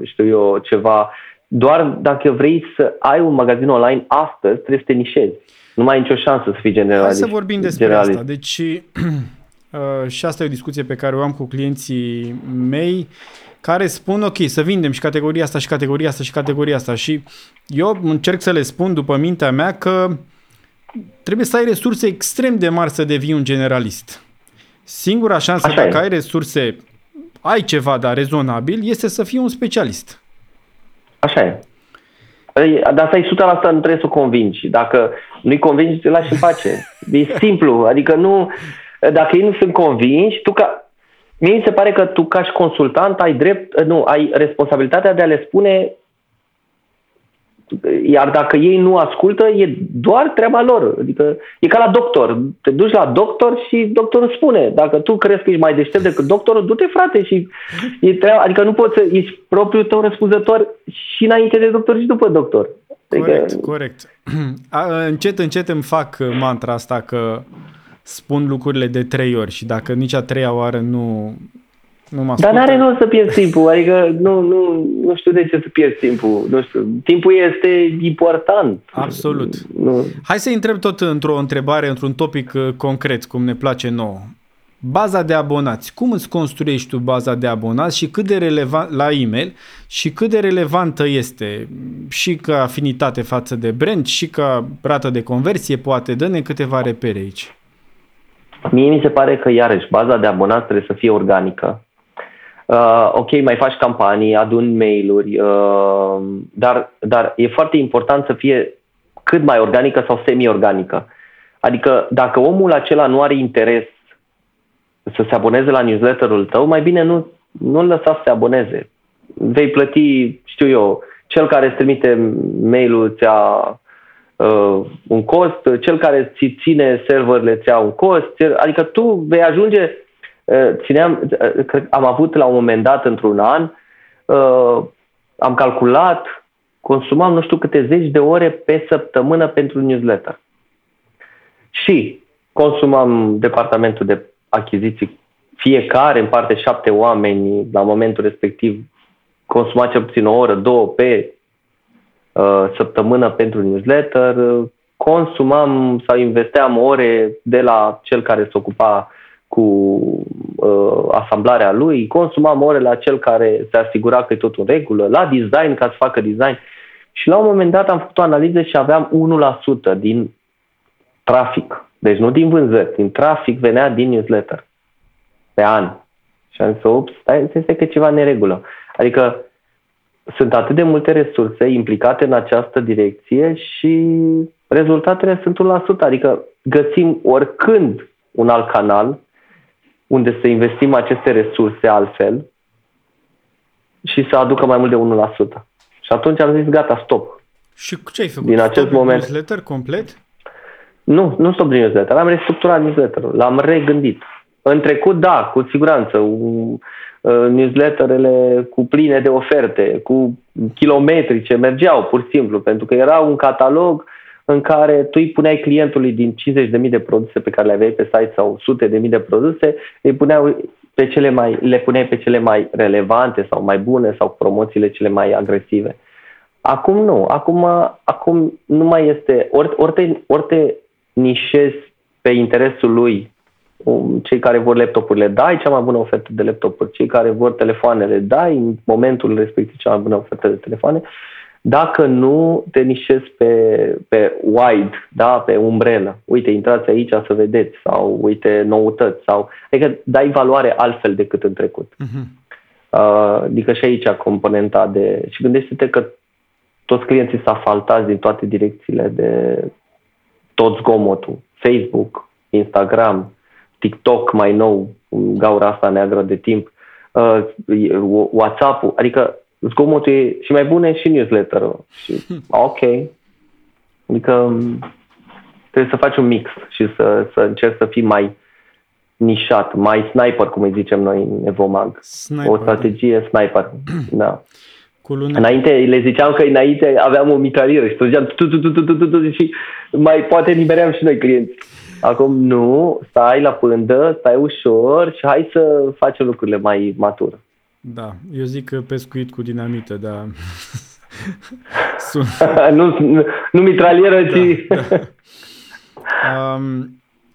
știu eu, ceva. Doar dacă vrei să ai un magazin online astăzi, trebuie să te nișezi. Nu mai ai nicio șansă să fii generalist. Hai să vorbim despre generalist. Asta. Deci, și asta e o discuție pe care o am cu clienții mei, care spun, ok, să vindem și categoria asta și categoria asta și categoria asta. Și eu încerc să le spun după mintea mea că trebuie să ai resurse extrem de mari să devii un generalist. Singura șansă, așa dacă e. Ai resurse, ai ceva, dar rezonabil, este să fii un specialist. Așa e. Dar asta e 100%, nu trebuie să o convingi. Dacă nu-i convingi, te lași în pace. E simplu. Adică nu... Dacă ei nu sunt convinși, tu ca... Mie mi se pare că tu ca și consultant ai drept... Nu, ai responsabilitatea de a le spune... Iar dacă ei nu ascultă, e doar treaba lor. Adică e ca la doctor. Te duci la doctor și doctorul spune. Dacă tu crezi că ești mai deștept decât doctorul, du-te, frate. Și e treaba, adică nu poți să ești propriul tău răspunzător și înainte de doctor și după doctor. Adică... Corect. Încet, încet îmi fac mantra asta că spun lucrurile de 3 ori și dacă nici a 3-a oară nu mă ascultă. Dar n-are rost să pierzi timpul, adică nu știu de ce să pierzi timpul, nu știu, timpul este important. Absolut. Nu. Hai să întreb tot într-o întrebare, într-un topic concret, cum ne place nouă. Baza de abonați, cum îți construiești tu baza de abonați și cât de relevant la e-mail și cât de relevantă este și ca afinitate față de brand și ca rată de conversie, poate dă-ne câteva repere aici. Mie mi se pare că, iarăși, baza de abonați trebuie să fie organică. Ok, mai faci campanii, aduni mail-uri, dar e foarte important să fie cât mai organică sau semi-organică. Adică dacă omul acela nu are interes să se aboneze la newsletter-ul tău, mai bine nu-l lăsa să se aboneze. Vei plăti, știu eu, cel care îți trimite mail-ul ți-a... un cost, cel care ți ține serverele ți-a un cost, adică tu vei ajunge, am avut la un moment dat într-un an, am calculat, consumam nu știu câte 10 de ore pe săptămână pentru newsletter și consumam departamentul de achiziții, fiecare în parte 7 oameni la momentul respectiv, consuma cel puțin 1-2 ore pe săptămână pentru newsletter, consumam sau investeam ore de la cel care se ocupa cu asamblarea lui, consumam ore la cel care se asigura că e tot în regulă, la design, ca să facă design. Și la un moment dat am făcut o analiză și aveam 1% din trafic, deci nu din vânzări, din trafic venea din newsletter pe an. Și am zis, ops, stai, este că ceva neregulă. Adică sunt atât de multe resurse implicate în această direcție și rezultatele sunt 1%, adică găsim oricând un alt canal unde să investim aceste resurse altfel și să aducă mai mult de 1%. Și atunci am zis, gata, stop. Și ce ai făcut? Din acest moment, newsletter complet? Nu stop din newsletter, am restructurat newsletter-ul, l-am regândit. În trecut, da, cu siguranță, newsletterele cu pline de oferte, cu kilometrice, mergeau pur și simplu, pentru că era un catalog în care tu îi puneai clientului din 50.000 de produse pe care le aveai pe site sau sute de mii de produse, le puneai pe cele mai relevante sau mai bune sau promoțiile cele mai agresive. Acum nu, acum nu mai este, ori te nișezi pe interesul lui. Cei care vor laptopurile, dai cea mai bună ofertă de laptopuri. Cei care vor telefoanele, dai în momentul respectiv cea mai bună ofertă de telefoane. Dacă nu, te nișezi pe wide, da? Pe umbrelă. Uite, intrați aici să vedeți sau uite, noutăți. Sau... Adică dai valoare altfel decât în trecut. Adică și aici componenta de... Și gândește-te că toți clienții s-au asfaltat din toate direcțiile de tot zgomotul. Facebook, Instagram, TikTok mai nou, gaura asta neagră de timp, WhatsApp-ul, adică zgomotul e și mai bun și newsletter-ul. Și, ok, adică trebuie să faci un mix și să încerci să fii mai nișat, mai sniper, cum îi zicem noi în evoMAG. Sniper. O strategie sniper, da. Înainte, le ziceam că înainte aveam o mitralieră și trăgeam și mai poate libeream și noi clienți. Acum nu, stai la pândă, stai ușor și hai să facem lucrurile mai matură. Da, eu zic că pescuit cu dinamită, dar... nu mitralieră, ci... Da.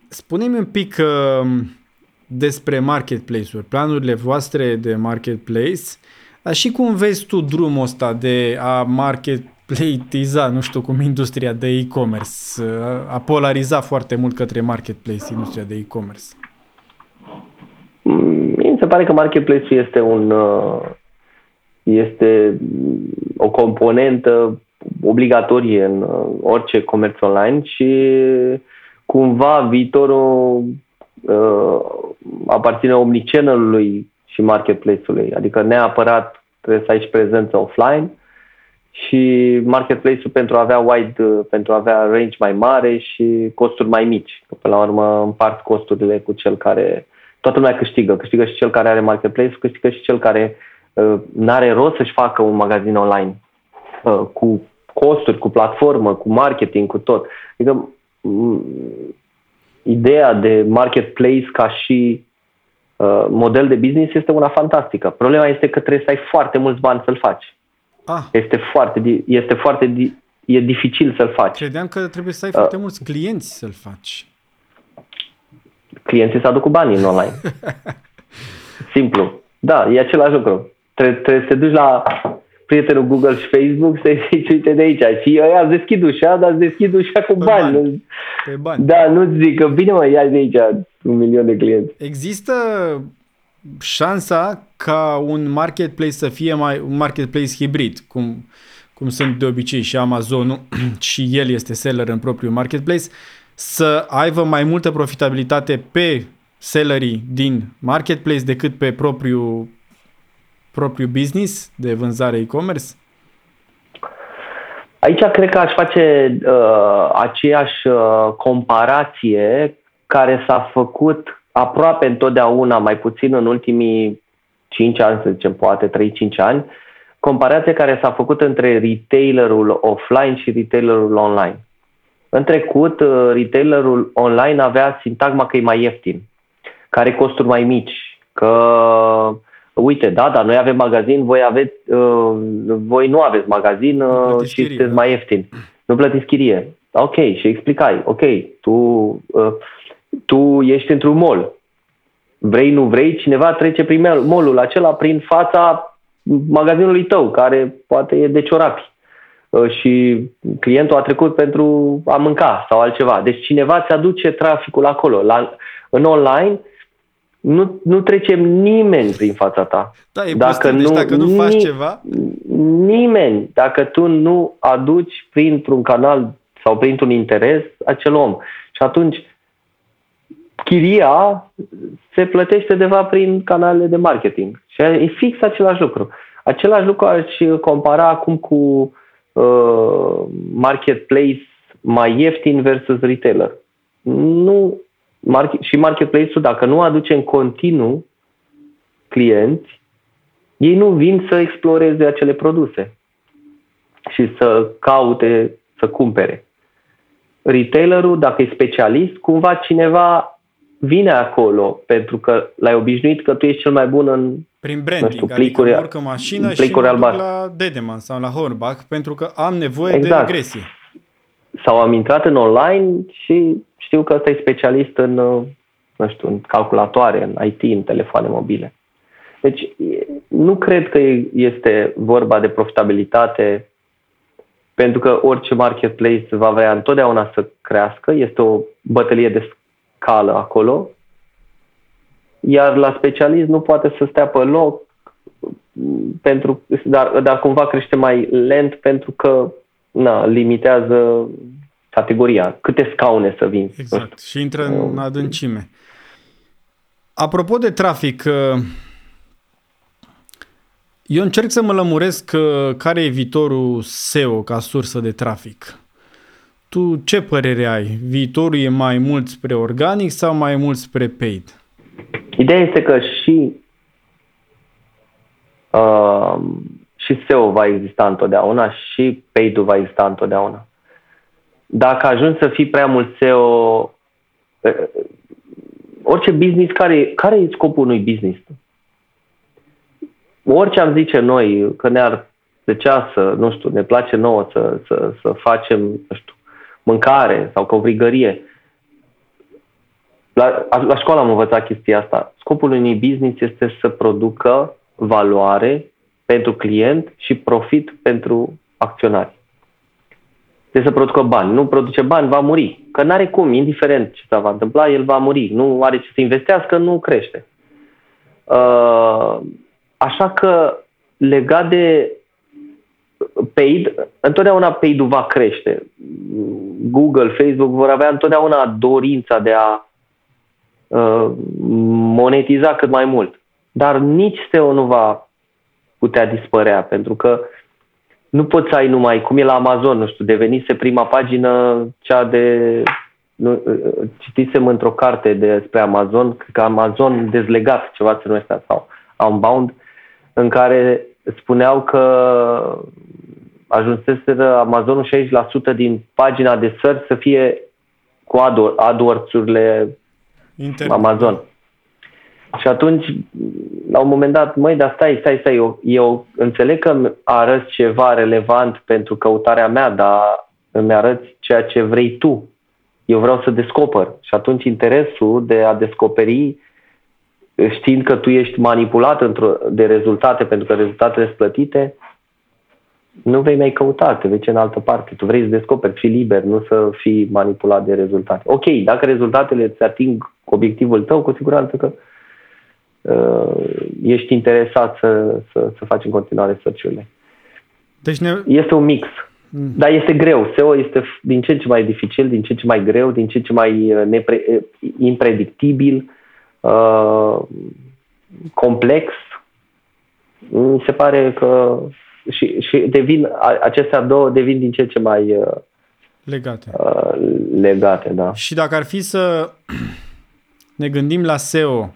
Spune-mi un pic despre marketplace-uri, planurile voastre de marketplace, dar și cum vezi tu drumul ăsta de a marketplate-iza, nu știu cum, industria de e-commerce, a polariza foarte mult către marketplace industria de e-commerce? Mi se pare că marketplace-ul este o componentă obligatorie în orice comerț online și cumva viitorul aparține omnichannel-ului și marketplace-ului. Adică neapărat trebuie să ai și prezență offline și marketplace-ul pentru a avea range mai mare și costuri mai mici. Că până la urmă împart costurile cu cel care... Toată lumea câștigă și cel care are marketplace, câștigă și cel care n-are rost să-și facă un magazin online cu costuri, cu platformă, cu marketing, cu tot. Adică ideea de marketplace ca și model de business este una fantastică. Problema este că trebuie să ai foarte mulți bani să-l faci. E dificil să-l faci. Credeam că trebuie să ai foarte mulți clienți să-l faci. Clienții se aduc cu banii în online. Simplu. Da, e același lucru. Trebuie să te duci la prietenul Google și Facebook să-i zici, uite de aici. Și ăia îți deschid ușa, dar îți deschid ușa cu bani. Pe bani. Da, nu-ți zic că bine mă, ia de aici 1 milion de clienți. Există șansa ca un marketplace să fie un marketplace hibrid, cum sunt de obicei și Amazonul și el este seller în propriul marketplace, să aibă mai multă profitabilitate pe sellerii din marketplace decât pe propriu business de vânzare e-commerce? Aici cred că aș face aceeași comparație care s-a făcut aproape întotdeauna, mai puțin în ultimii 5 ani, să zicem, poate 3-5 ani, comparație care s-a făcut între retailerul offline și retailerul online. În trecut, retailerul online avea sintagma că e mai ieftin, că are costuri mai mici, că uite, da, dar noi avem magazin, voi nu aveți magazin și sunteți mai ieftin. Nu plătiți chirie. Ok, și explicai. Ok, tu ești într-un mall. Vrei, nu vrei, cineva trece prin mall-ul acela prin fața magazinului tău, care poate e de ciorapi. Și clientul a trecut pentru a mânca sau altceva. Deci cineva îți aduce traficul acolo. În online nu trece nimeni prin fața ta. Da, e dacă, deci dacă nu faci ceva... Nimeni. Dacă tu nu aduci printr-un canal sau printr-un interes acel om. Și atunci chiria se plătește undeva prin canalele de marketing. Și e fix același lucru. Același lucru aș compara acum cu marketplace mai ieftin versus retailer. Și marketplace-ul, dacă nu aduce în continuu clienți, ei nu vin să exploreze acele produse și să caute să cumpere. Retailerul, dacă e specialist, cumva cineva vine acolo pentru că l-ai obișnuit că tu ești cel mai bun în prin branding, plicuri, adică urcă mașină și mă duc la Dedeman sau la Hornbach pentru că am nevoie de agresie. Sau am intrat în online și știu că ăsta e specialist în, nu știu, în calculatoare, în IT, în telefoane mobile. Deci nu cred că este vorba de profitabilitate pentru că orice marketplace va vrea întotdeauna să crească, este o bătălie de scală acolo. Iar la specialist nu poate să stea pe loc, dar cumva crește mai lent pentru că limitează categoria. Câte scaune să vinzi. Exact. Și intră în adâncime. Apropo de trafic, eu încerc să mă lămuresc care e viitorul SEO ca sursă de trafic. Tu ce părere ai? Viitorul e mai mult spre organic sau mai mult spre paid? Ideea este că și SEO va exista întotdeauna și paid-ul va exista întotdeauna. Dacă ajungi să fii prea mult SEO orice business, care e scopul unui business? Orice am zice noi, că ne-ar plăcea să, nu știu, ne place nouă să facem, nu știu, mâncare sau covrigărie. La școală am învățat chestia asta. Scopul unui business este să producă valoare pentru client și profit pentru acționari. Trebuie să producă bani. Nu produce bani, va muri. Că n-are cum, indiferent ce va întâmpla, el va muri. Nu are ce să investească, nu crește. Așa că, legat de paid, întotdeauna paid-ul va crește. Google, Facebook vor avea întotdeauna dorința de a monetiza cât mai mult. Dar nici SEO nu va putea dispărea, pentru că nu poți să ai numai, cum e la Amazon, nu știu, devenise prima pagină cea de... Nu, citisem într-o carte despre Amazon, cred că Amazon dezlegat, ceva se numește asta, sau Unbound, în care spuneau că ajunseseră Amazonul 60% din pagina de search să fie cu AdWords-urile Amazon. Și atunci, la un moment dat, măi, dar stai, eu înțeleg că arăți ceva relevant pentru căutarea mea, dar îmi arăți ceea ce vrei tu. Eu vreau să descoper. Și atunci interesul de a descoperi, știind că tu ești manipulat de rezultate, pentru că rezultatele sunt plătite, nu vei mai căuta, te vei în altă parte. Tu vrei să descoperi, fii liber, nu să fii manipulat de rezultate. Ok, dacă rezultatele îți ating obiectivul tău, cu siguranță că ești interesat să faci în continuare search-urile. Deci este un mix. Dar este greu. SEO este din ce în ce mai dificil, din ce în ce mai greu, din ce în ce mai impredictibil, complex. Mi se pare că și devin, acestea două devin din ce în ce mai legate, da. Și dacă ar fi să ne gândim la SEO,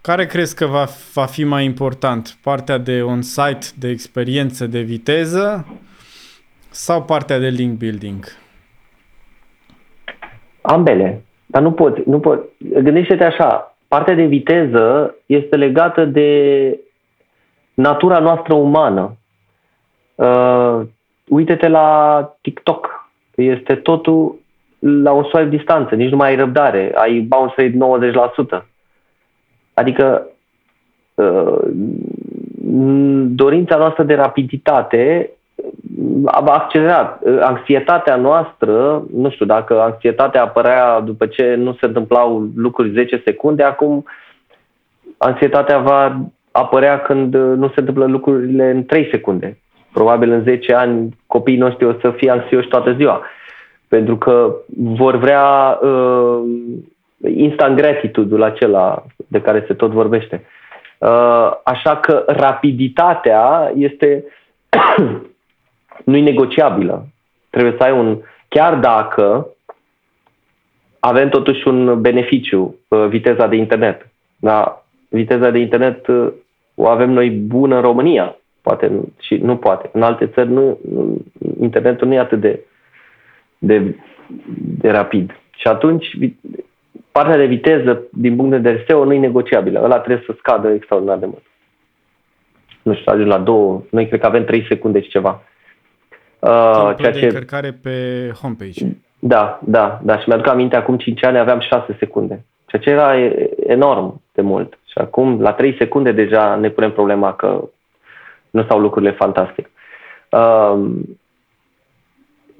care crezi că va fi mai important? Partea de on-site, de experiență, de viteză sau partea de link building? Ambele, dar nu pot. Gândește-te așa, partea de viteză este legată de natura noastră umană. Uite-te la TikTok, este totul la un swipe distanță, nici nu mai ai răbdare, ai bounce rate 90%. Adică dorința noastră de rapiditate a accelerat. Anxietatea noastră, nu știu, dacă anxietatea apărea după ce nu se întâmplau lucruri 10 secunde, acum anxietatea va apărea când nu se întâmplă lucrurile în 3 secunde. Probabil în 10 ani copiii noștri o să fie anxioși toată ziua, pentru că vor vrea... instant gratitude-ul acela de care se tot vorbește. Așa că rapiditatea este nu-i negociabilă. Trebuie să ai chiar dacă avem totuși un beneficiu, viteza de internet. Da, viteza de internet o avem noi bună în România, poate și nu poate. În alte țări internetul nu e atât de rapid. Și atunci partea de viteză, din punct de vedere SEO, nu e negociabilă. Ăla trebuie să scadă extraordinar de mult. Nu știu, ajung la 2, noi cred că avem 3 secunde și ceva. Timpul de încărcare pe homepage. Da. Și mi-aduc aminte, acum 5 ani aveam 6 secunde. Ceea ce era enorm de mult. Și acum, la 3 secunde, deja ne punem problema că nu stau lucrurile fantastice.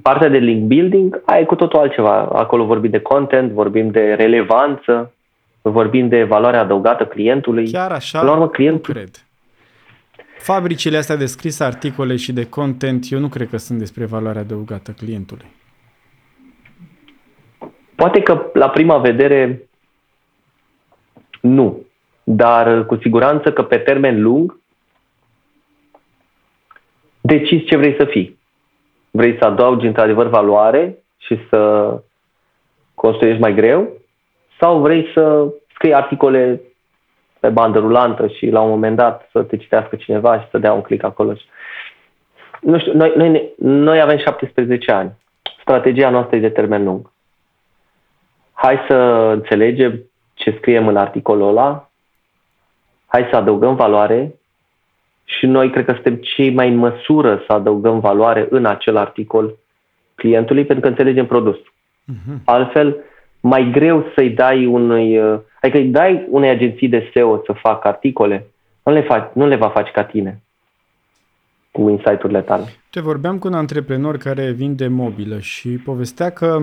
Partea de link building, aia e cu totul altceva. Acolo vorbim de content, vorbim de relevanță, vorbim de valoarea adăugată clientului. Chiar așa, la urmă, clientul... nu cred. Fabricile astea de scris articole și de content, eu nu cred că sunt despre valoarea adăugată clientului. Poate că la prima vedere nu, dar cu siguranță că pe termen lung decizi ce vrei să fii. Vrei să adaugi într-adevăr valoare și să construiești mai greu? Sau vrei să scrii articole pe bandă rulantă și la un moment dat să te citească cineva și să dea un click acolo? Nu știu, noi avem 17 ani. Strategia noastră e de termen lung. hai să înțelegem ce scriem în articolul ăla, hai să adăugăm valoare și noi cred că suntem cei mai în măsură să adăugăm valoare în acel articol clientului pentru că înțelegem produsul. Uh-huh. Altfel, mai greu să-i dai unui... Adică îi dai unei agenții de SEO să facă articole, nu le va face ca tine cu insight-urile tale. Te vorbeam cu un antreprenor care vinde mobilă și povestea că...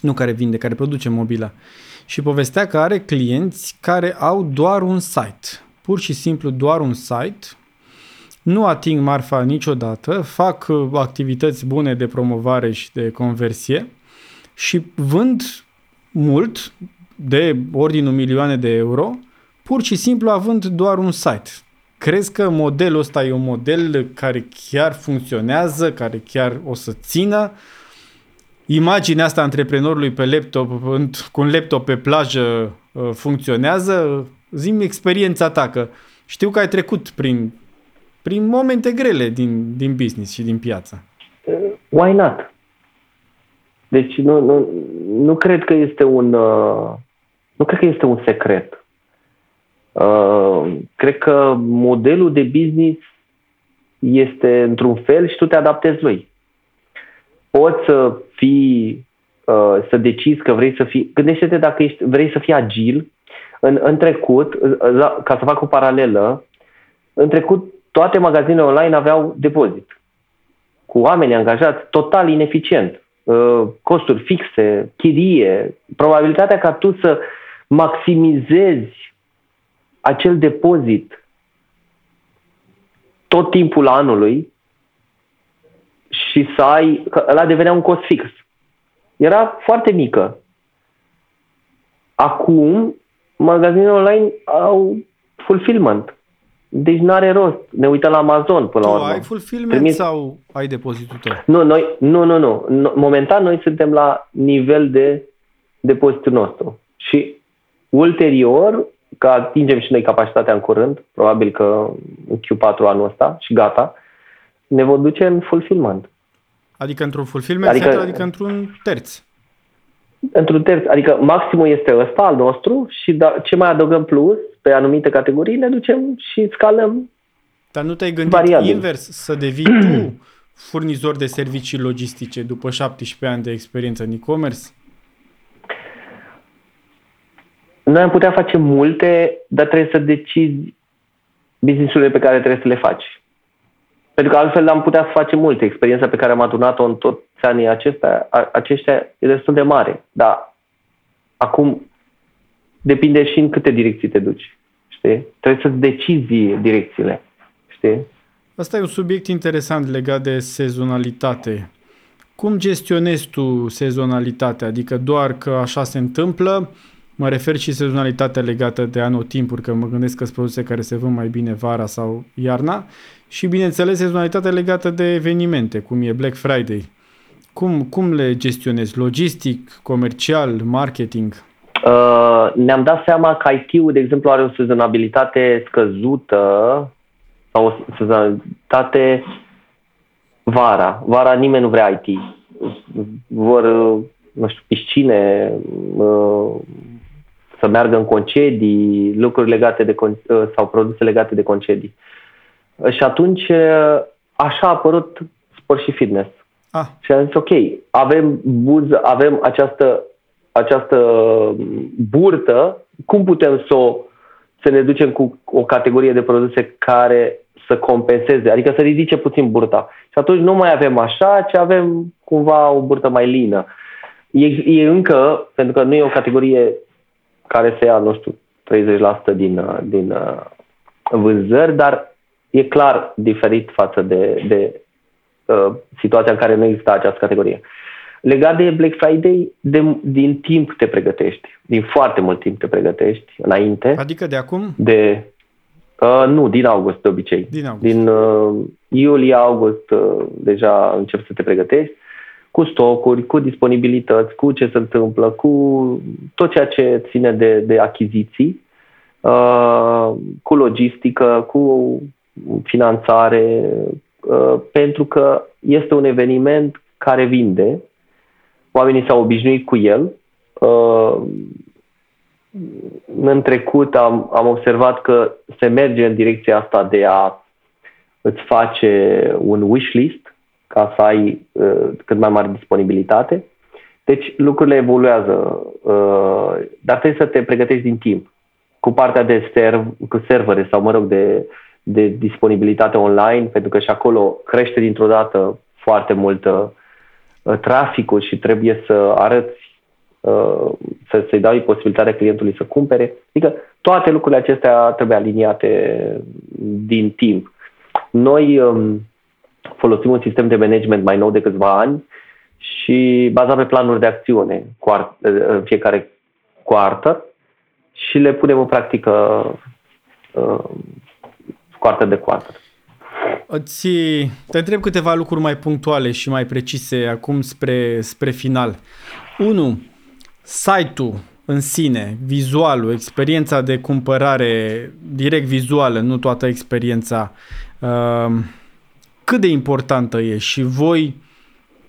Nu care vinde, care produce mobilă. Și povestea că are clienți care au doar un site. Pur și simplu doar un site. Nu ating marfa niciodată. Fac activități bune de promovare și de conversie. Și vând mult, de ordinul milioane de euro, pur și simplu având doar un site. Crezi că modelul ăsta e un model care chiar funcționează, care chiar o să țină? Imaginea asta antreprenorului pe laptop, cu un laptop pe plajă funcționează? Zi-mi experiența ta, că știu că ai trecut prin momente grele din business și din piață. Why not? Deci nu cred că este un secret. Cred că modelul de business este într-un fel și tu te adaptezi lui. Poți să fii, să decizi că vrei să fii, gândește-te dacă vrei să fii agil. În trecut, ca să fac o paralelă, în trecut toate magazinele online aveau depozit. Cu oamenii angajați, total ineficient. Costuri fixe, chirie, probabilitatea ca tu să maximizezi acel depozit tot timpul anului și să ai, că ăla devenea un cost fix. Era foarte mică. Acum, magazinele online au fulfillment. Deci n-are rost. Ne uităm la Amazon până la urmă. Tu ai fulfillment sau ai depozitul tău? Nu. Momentan noi suntem la nivel de depozitul nostru. Și ulterior, că atingem și noi capacitatea în curând, probabil că în Q4 anul ăsta și gata, ne vor duce în fulfillment. Adică într-un fulfillment, adică într-un terț. Într-un terț, adică maximul este ăsta al nostru și ce mai adăugăm plus pe anumite categorii, ne ducem și scalăm. Dar nu te-ai gândit variabil. Invers, să devii tu furnizor de servicii logistice după 17 ani de experiență în e-commerce? Noi am putea face multe, dar trebuie să decizi business-urile pe care trebuie să le faci. Pentru că altfel am putea să facem multe. Experiența pe care am adunat-o în toți anii aceștia e destul de mare. Dar acum depinde și în câte direcții te duci. Știi? Trebuie să-ți decizi direcțiile. Știi? Asta e un subiect interesant legat de sezonalitate. Cum gestionezi tu sezonalitatea? Adică doar că așa se întâmplă. Mă refer și sezonalitatea legată de anotimpuri, că mă gândesc că sunt produse care se vând mai bine vara sau iarna și, bineînțeles, sezonalitatea legată de evenimente, cum e Black Friday. Cum le gestionezi? Logistic, comercial, marketing? Ne-am dat seama că IT-ul, de exemplu, are o sezonabilitate scăzută sau o sezonalitate vara. Vara nimeni nu vrea IT. Vor, nu știu, piscine... să meargă în concedii, lucruri legate de sau produse legate de concedii. Și atunci așa a apărut sport și fitness. Ah. Și am zis, ok, avem această burtă, cum putem să ne ducem cu o categorie de produse care să compenseze, adică să ridice puțin burta. Și atunci nu mai avem așa, ci avem cumva o burtă mai lină. E încă, pentru că nu e o categorie care se ia, nu știu, 30% din vânzări, dar e clar diferit față de situația în care nu exista această categorie. Legat de Black Friday, din timp te pregătești, din foarte mult timp te pregătești înainte. Adică de acum? Nu, din august de obicei. Din iulie-august deja începi să te pregătești. Cu stocuri, cu disponibilități, cu ce se întâmplă, cu tot ceea ce ține de achiziții, cu logistică, cu finanțare, pentru că este un eveniment care vinde, oamenii s-au obișnuit cu el, În trecut am observat că se merge în direcția asta de a îți face un wish list ca să ai cât mai mare disponibilitate. Deci lucrurile evoluează, dar trebuie să te pregătești din timp. Cu partea de servere sau, de disponibilitate online, pentru că și acolo crește dintr-o dată foarte mult traficul și trebuie să arăți, să-i dai posibilitatea clientului să cumpere. Adică toate lucrurile acestea trebuie aliniate din timp. Noi folosim un sistem de management mai nou de câțiva ani și bazat pe planuri de acțiune în fiecare quarter și le punem în practică quarter de quarter. Te întreb câteva lucruri mai punctuale și mai precise acum spre final. 1. Site-ul în sine, vizualul, experiența de cumpărare direct vizuală, nu toată experiența. Cât de importantă e și voi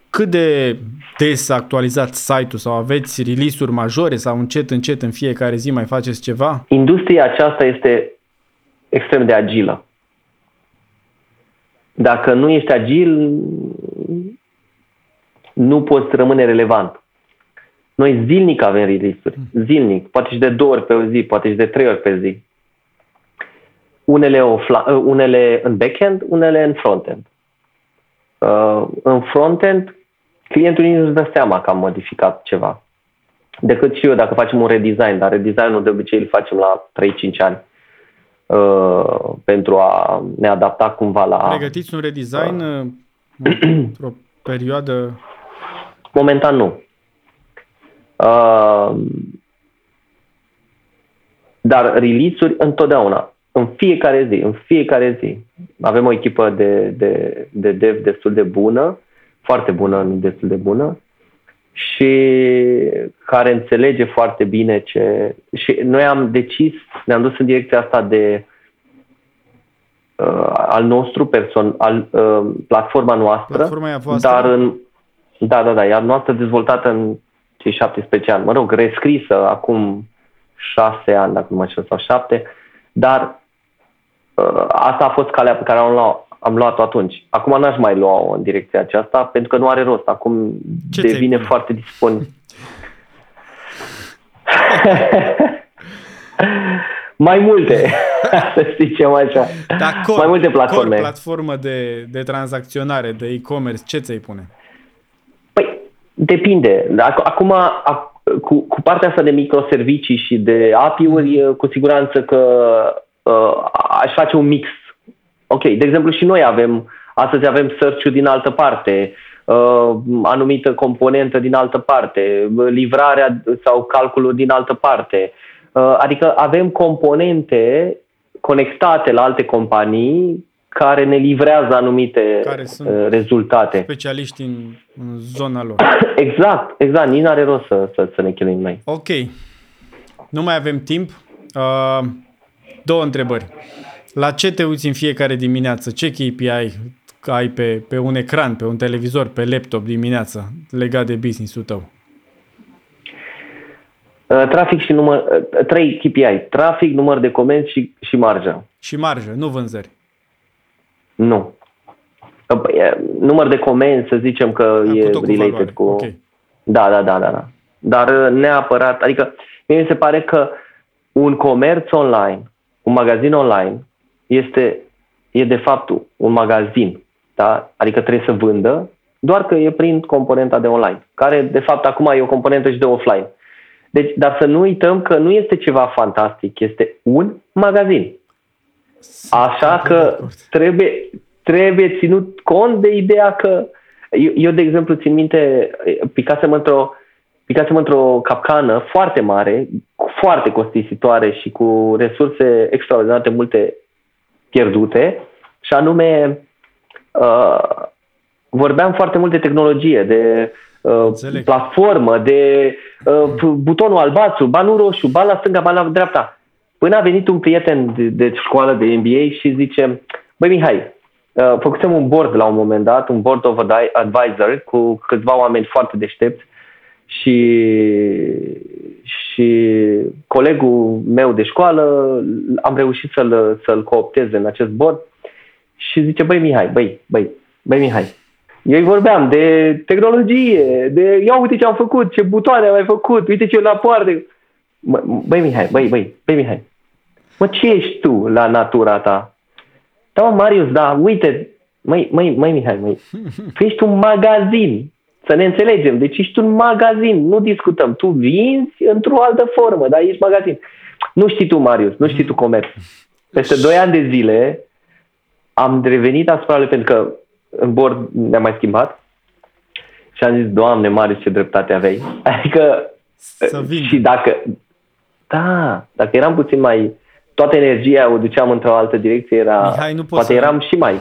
cât de des actualizați site-ul sau aveți release-uri majore sau încet în fiecare zi mai faceți ceva? Industria aceasta este extrem de agilă. Dacă nu ești agil, nu poți rămâne relevant. Noi zilnic avem release-uri, zilnic, poate și de 2 ori pe zi, poate și de 3 ori pe zi. Unele în back-end, unele în front-end. În front-end, clientul nici nu-și dă seama că am modificat ceva. Decât și eu, dacă facem un redesign, dar redesignul de obicei îl facem la 3-5 ani. Pentru a ne adapta cumva la... Pregătiți un redesign într-o perioadă? Momentan nu. Dar release-uri întotdeauna, în fiecare zi, Avem o echipă de dev destul de bună, foarte bună, și care înțelege foarte bine ce... Și noi am decis, ne-am dus în direcția asta de al nostru personal, platforma noastră. Platforma voastră. E a noastră dezvoltată în cei 17 ani. Mă rog, rescrisă acum 6 ani, dacă nu mă știu, sau 7. Dar asta a fost calea pe care am luat-o atunci. Acum n-aș mai lua-o în direcția aceasta, pentru că nu are rost. Acum ce devine foarte disponibil. Mai multe, să zicem așa. Mai multe platforme. Platformă de tranzacționare, de e-commerce, ce ți-ai pune? Păi, depinde. Acum, cu partea asta de microservicii și de API-uri, cu siguranță că aș face un mix. Ok, de exemplu și noi astăzi avem search-ul din altă parte, anumită componentă din altă parte, livrarea sau calculul din altă parte. Adică avem componente conectate la alte companii care ne livrează anumite rezultate. Specialiști în zona lor. Exact. Nici n-are rost să ne chinuim noi. Ok. Nu mai avem timp. 2 întrebări. La ce te uiți în fiecare dimineață? Ce KPI ai pe un ecran, pe un televizor, pe laptop dimineața legat de business-ul tău? Trafic și 3 KPI. Trafic, număr de comenzi și marjă. Și marjă, nu vânzări. Nu. Număr de comenzi, să zicem că e related cu... Okay. Da. Dar neapărat, adică mie mi se pare că un comerț online, un magazin online e de fapt un magazin, da? Adică trebuie să vândă, doar că e prin componenta de online, care de fapt acum e o componentă și de offline. Deci, dar să nu uităm că nu este ceva fantastic, este un magazin. Așa că trebuie ținut cont de ideea că... Eu de exemplu, țin minte, picasem într-o capcană foarte mare, foarte costisitoare și cu resurse extraordinar de multe pierdute, și anume vorbeam foarte mult de tehnologie, de platformă, de butonul albastru, banul roșu, ban la stânga, ban la dreapta. Până a venit un prieten de școală de MBA și zice: băi Mihai, făcusem un board la un moment dat, un board of advisor cu câțiva oameni foarte deștepți, și colegul meu de școală am reușit să-l cooptez în acest board și zice: Mihai, eu vorbeam de tehnologie, de ia uite ce am făcut, ce butoane am mai făcut, uite ce la poartă. Mihai, mă, ce ești tu la natura ta? Da, mă, Marius, da, uite, Mihai, că ești un magazin, să ne înțelegem, deci ești un magazin, nu discutăm, tu vinzi într-o altă formă, dar ești magazin. Nu știi tu, Marius, nu știi tu comerț. Peste 2 ani de zile am revenit asupra lui, pentru că în board ne-am mai schimbat și am zis: Doamne, Marius, ce dreptate aveai. Adică, și dacă eram puțin mai... Toată energia o duceam într-o altă direcție, era, Mihai, poate eram și mai...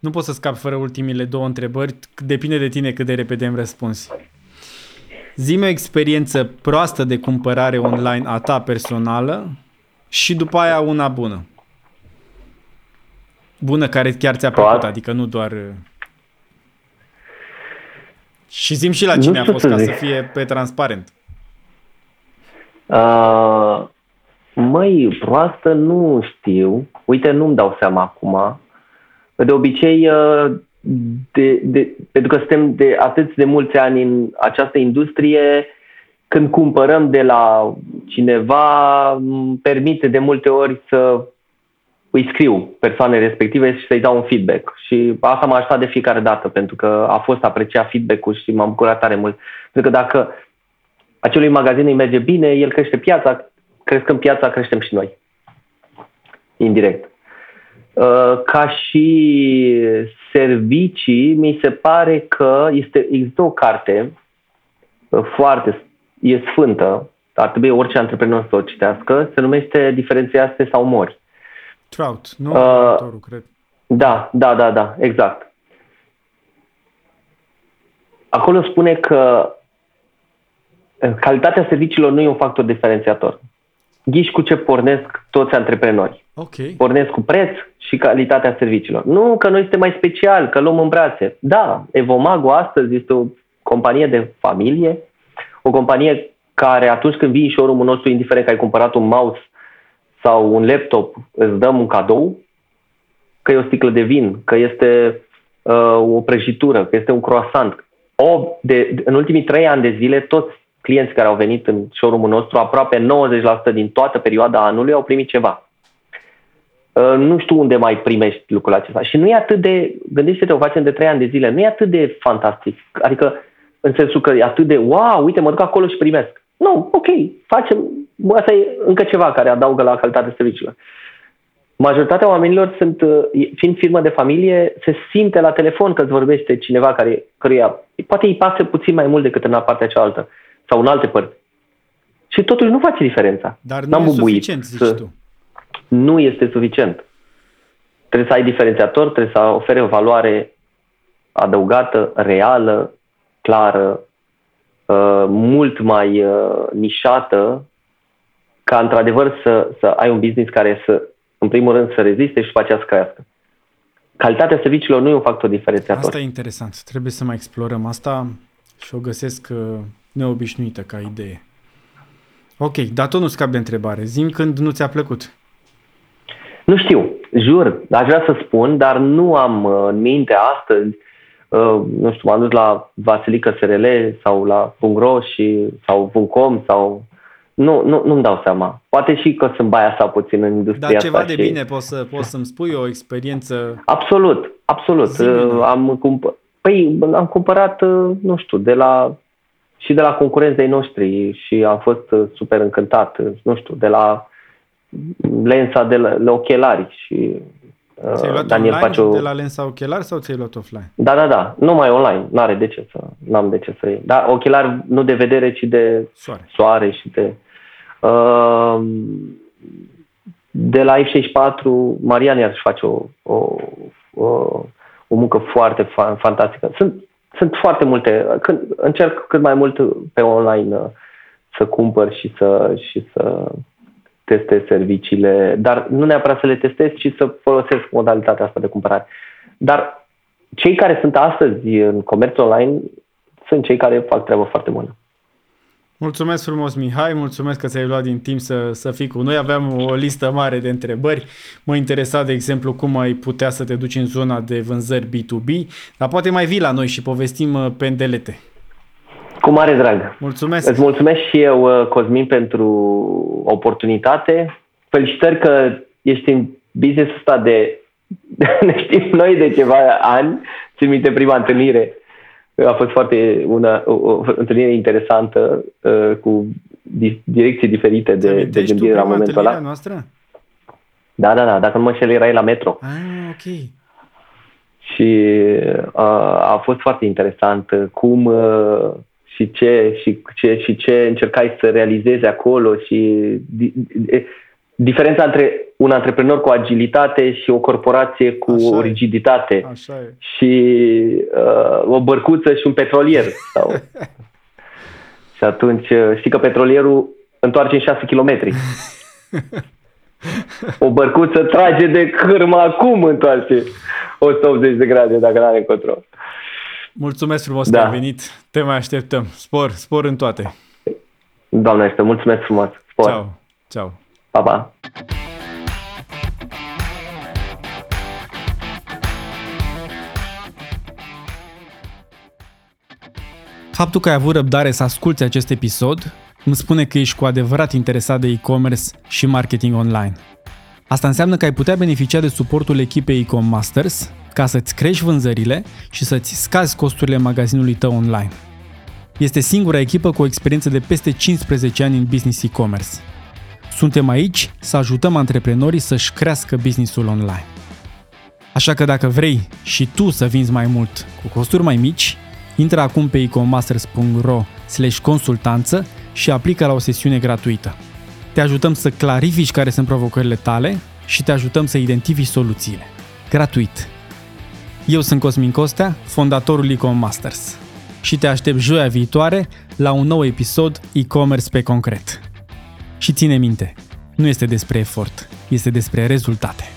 Nu pot să scap fără ultimile 2 întrebări, depinde de tine cât de repede îmi răspunzi. Zi-mi o experiență proastă de cumpărare online a ta personală și după aia una bună. Bună, care chiar ți-a plăcut, adică nu doar... Și zi-mi și la cine a fost, ca să fie pe transparent. Măi, proastă nu știu. Uite, nu-mi dau seama acum. De obicei, pentru că suntem de atât de mulți ani în această industrie, când cumpărăm de la cineva, îmi permite de multe ori să îi scriu persoanei respective și să-i dau un feedback. Și asta m-a ajutat de fiecare dată, pentru că a fost apreciat feedback-ul și m-am bucurat tare mult. Pentru că dacă acelui magazin îi merge bine, el crește piața, crescând piața, creștem și noi, indirect. Ca și servicii, mi se pare că există o carte foarte, e sfântă, ar trebui orice antreprenor să o citească, se numește Diferențiați sau mori. Trout, nu? Autorul, cred. Da, exact. Acolo spune că calitatea serviciilor nu e un factor diferențiator. Ghiși cu ce pornesc toți antreprenorii. Okay. Pornesc cu preț și calitatea serviciilor. Nu că noi suntem mai speciali, că luăm în brațe. Da, evoMAG-ul astăzi este o companie de familie, o companie care atunci când vii în showroom-ul nostru, indiferent că ai cumpărat un mouse sau un laptop, îți dăm un cadou, că e o sticlă de vin, că este o prăjitură, că este un croissant. În ultimii 3 ani de zile, toți clienți care au venit în showroom-ul nostru, aproape 90% din toată perioada anului au primit ceva. Nu știu unde mai primești lucrul acesta. Și nu e atât de, gândește-te, o facem de 3 ani de zile, nu e atât de fantastic. Adică, în sensul că e atât de, wow, uite, mă duc acolo și primesc. Nu, ok, facem, asta e încă ceva care adaugă la calitatea serviciilor. Majoritatea oamenilor sunt, fiind firmă de familie, se simte la telefon că îți vorbește cineva căruia poate îi pasă puțin mai mult decât în partea cealaltă sau în alte părți. Și totuși nu face diferența. Dar nu e suficient, zici tu. Nu este suficient. Trebuie să ai diferențiator, trebuie să ofere o valoare adăugată, reală, clară, mult mai nișată, ca într-adevăr să ai un business care să, în primul rând, să reziste și după aceea să crească. Calitatea serviciilor nu e un factor diferențiator. Asta e interesant. Trebuie să mai explorăm asta și o găsesc neobișnuită ca idee. Ok, dar tot nu scap de întrebare. Zi-mi când nu ți-a plăcut. Nu știu, jur, aș vrea să spun, dar nu am în minte astăzi, nu știu, m-am dus la Vasilica SRL sau la .ro și, sau .com sau... Nu-mi dau seama. Poate și că sunt baia sau puțin în industria asta. Dar ceva asta de bine poți să-mi spui o experiență? Absolut. Am cumpărat, nu știu, de la concurenții noștri și am fost super încântat, nu știu, de la Lensa, de la ochelari și ți-ai luat online de la Lensa ochelari sau ți-ai luat offline? Da, numai online, n-am de ce să iei. Dar ochelari nu de vedere, ci de soare și de la F64 Marian iar își face o muncă foarte fantastică. Sunt foarte multe, când încerc cât mai mult pe online să cumpăr și să testez serviciile, dar nu neapărat să le testez, ci să folosesc modalitatea asta de cumpărare. Dar cei care sunt astăzi în comerț online sunt cei care fac treabă foarte bună. Mulțumesc frumos, Mihai, mulțumesc că ți-ai luat din timp să fii cu noi. Aveam o listă mare de întrebări. Mă interesa, de exemplu, cum ai putea să te duci în zona de vânzări B2B, dar poate mai vii la noi și povestim pe îndelete. Cu mare drag. Mulțumesc. Îți mulțumesc și eu, Cosmin, pentru oportunitate. Felicitări că ești în business-ul ăsta de... ne știm noi de ceva ani. Țin minte prima întâlnire. A fost o întâlnire interesantă cu direcții diferite de gândire la momentul ăla. Noastră? Da, dacă nu mă înșel, erai la Metro. Ah, ok. Și a fost foarte interesant cum și ce încercai să realizezi acolo și diferența între un antreprenor cu agilitate și o corporație cu rigiditate și o bărcuță și un petrolier. Și atunci știi că petrolierul întoarce în 6 kilometri. O bărcuță trage de cârmă, acum întoarce 180 de grade dacă n-are control. Mulțumesc frumos că ai venit, te mai așteptăm. Spor în toate. Doamne ajută, mulțumesc frumos. Spor. Ciao. Pa, pa. Faptul că ai avut răbdare să asculti acest episod îmi spune că ești cu adevărat interesat de e-commerce și marketing online. Asta înseamnă că ai putea beneficia de suportul echipei eComMasters ca să-ți crești vânzările și să-ți scazi costurile magazinului tău online. Este singura echipă cu o experiență de peste 15 ani în business e-commerce. Suntem aici să ajutăm antreprenorii să-și crească business-ul online. Așa că dacă vrei și tu să vinzi mai mult cu costuri mai mici, intră acum pe ecomasters.ro/consultanță și aplică la o sesiune gratuită. Te ajutăm să clarifici care sunt provocările tale și te ajutăm să identifici soluțiile. Gratuit! Eu sunt Cosmin Costea, fondatorul eComMasters și te aștept joia viitoare la un nou episod e-commerce pe concret. Și ține minte, nu este despre efort, este despre rezultate.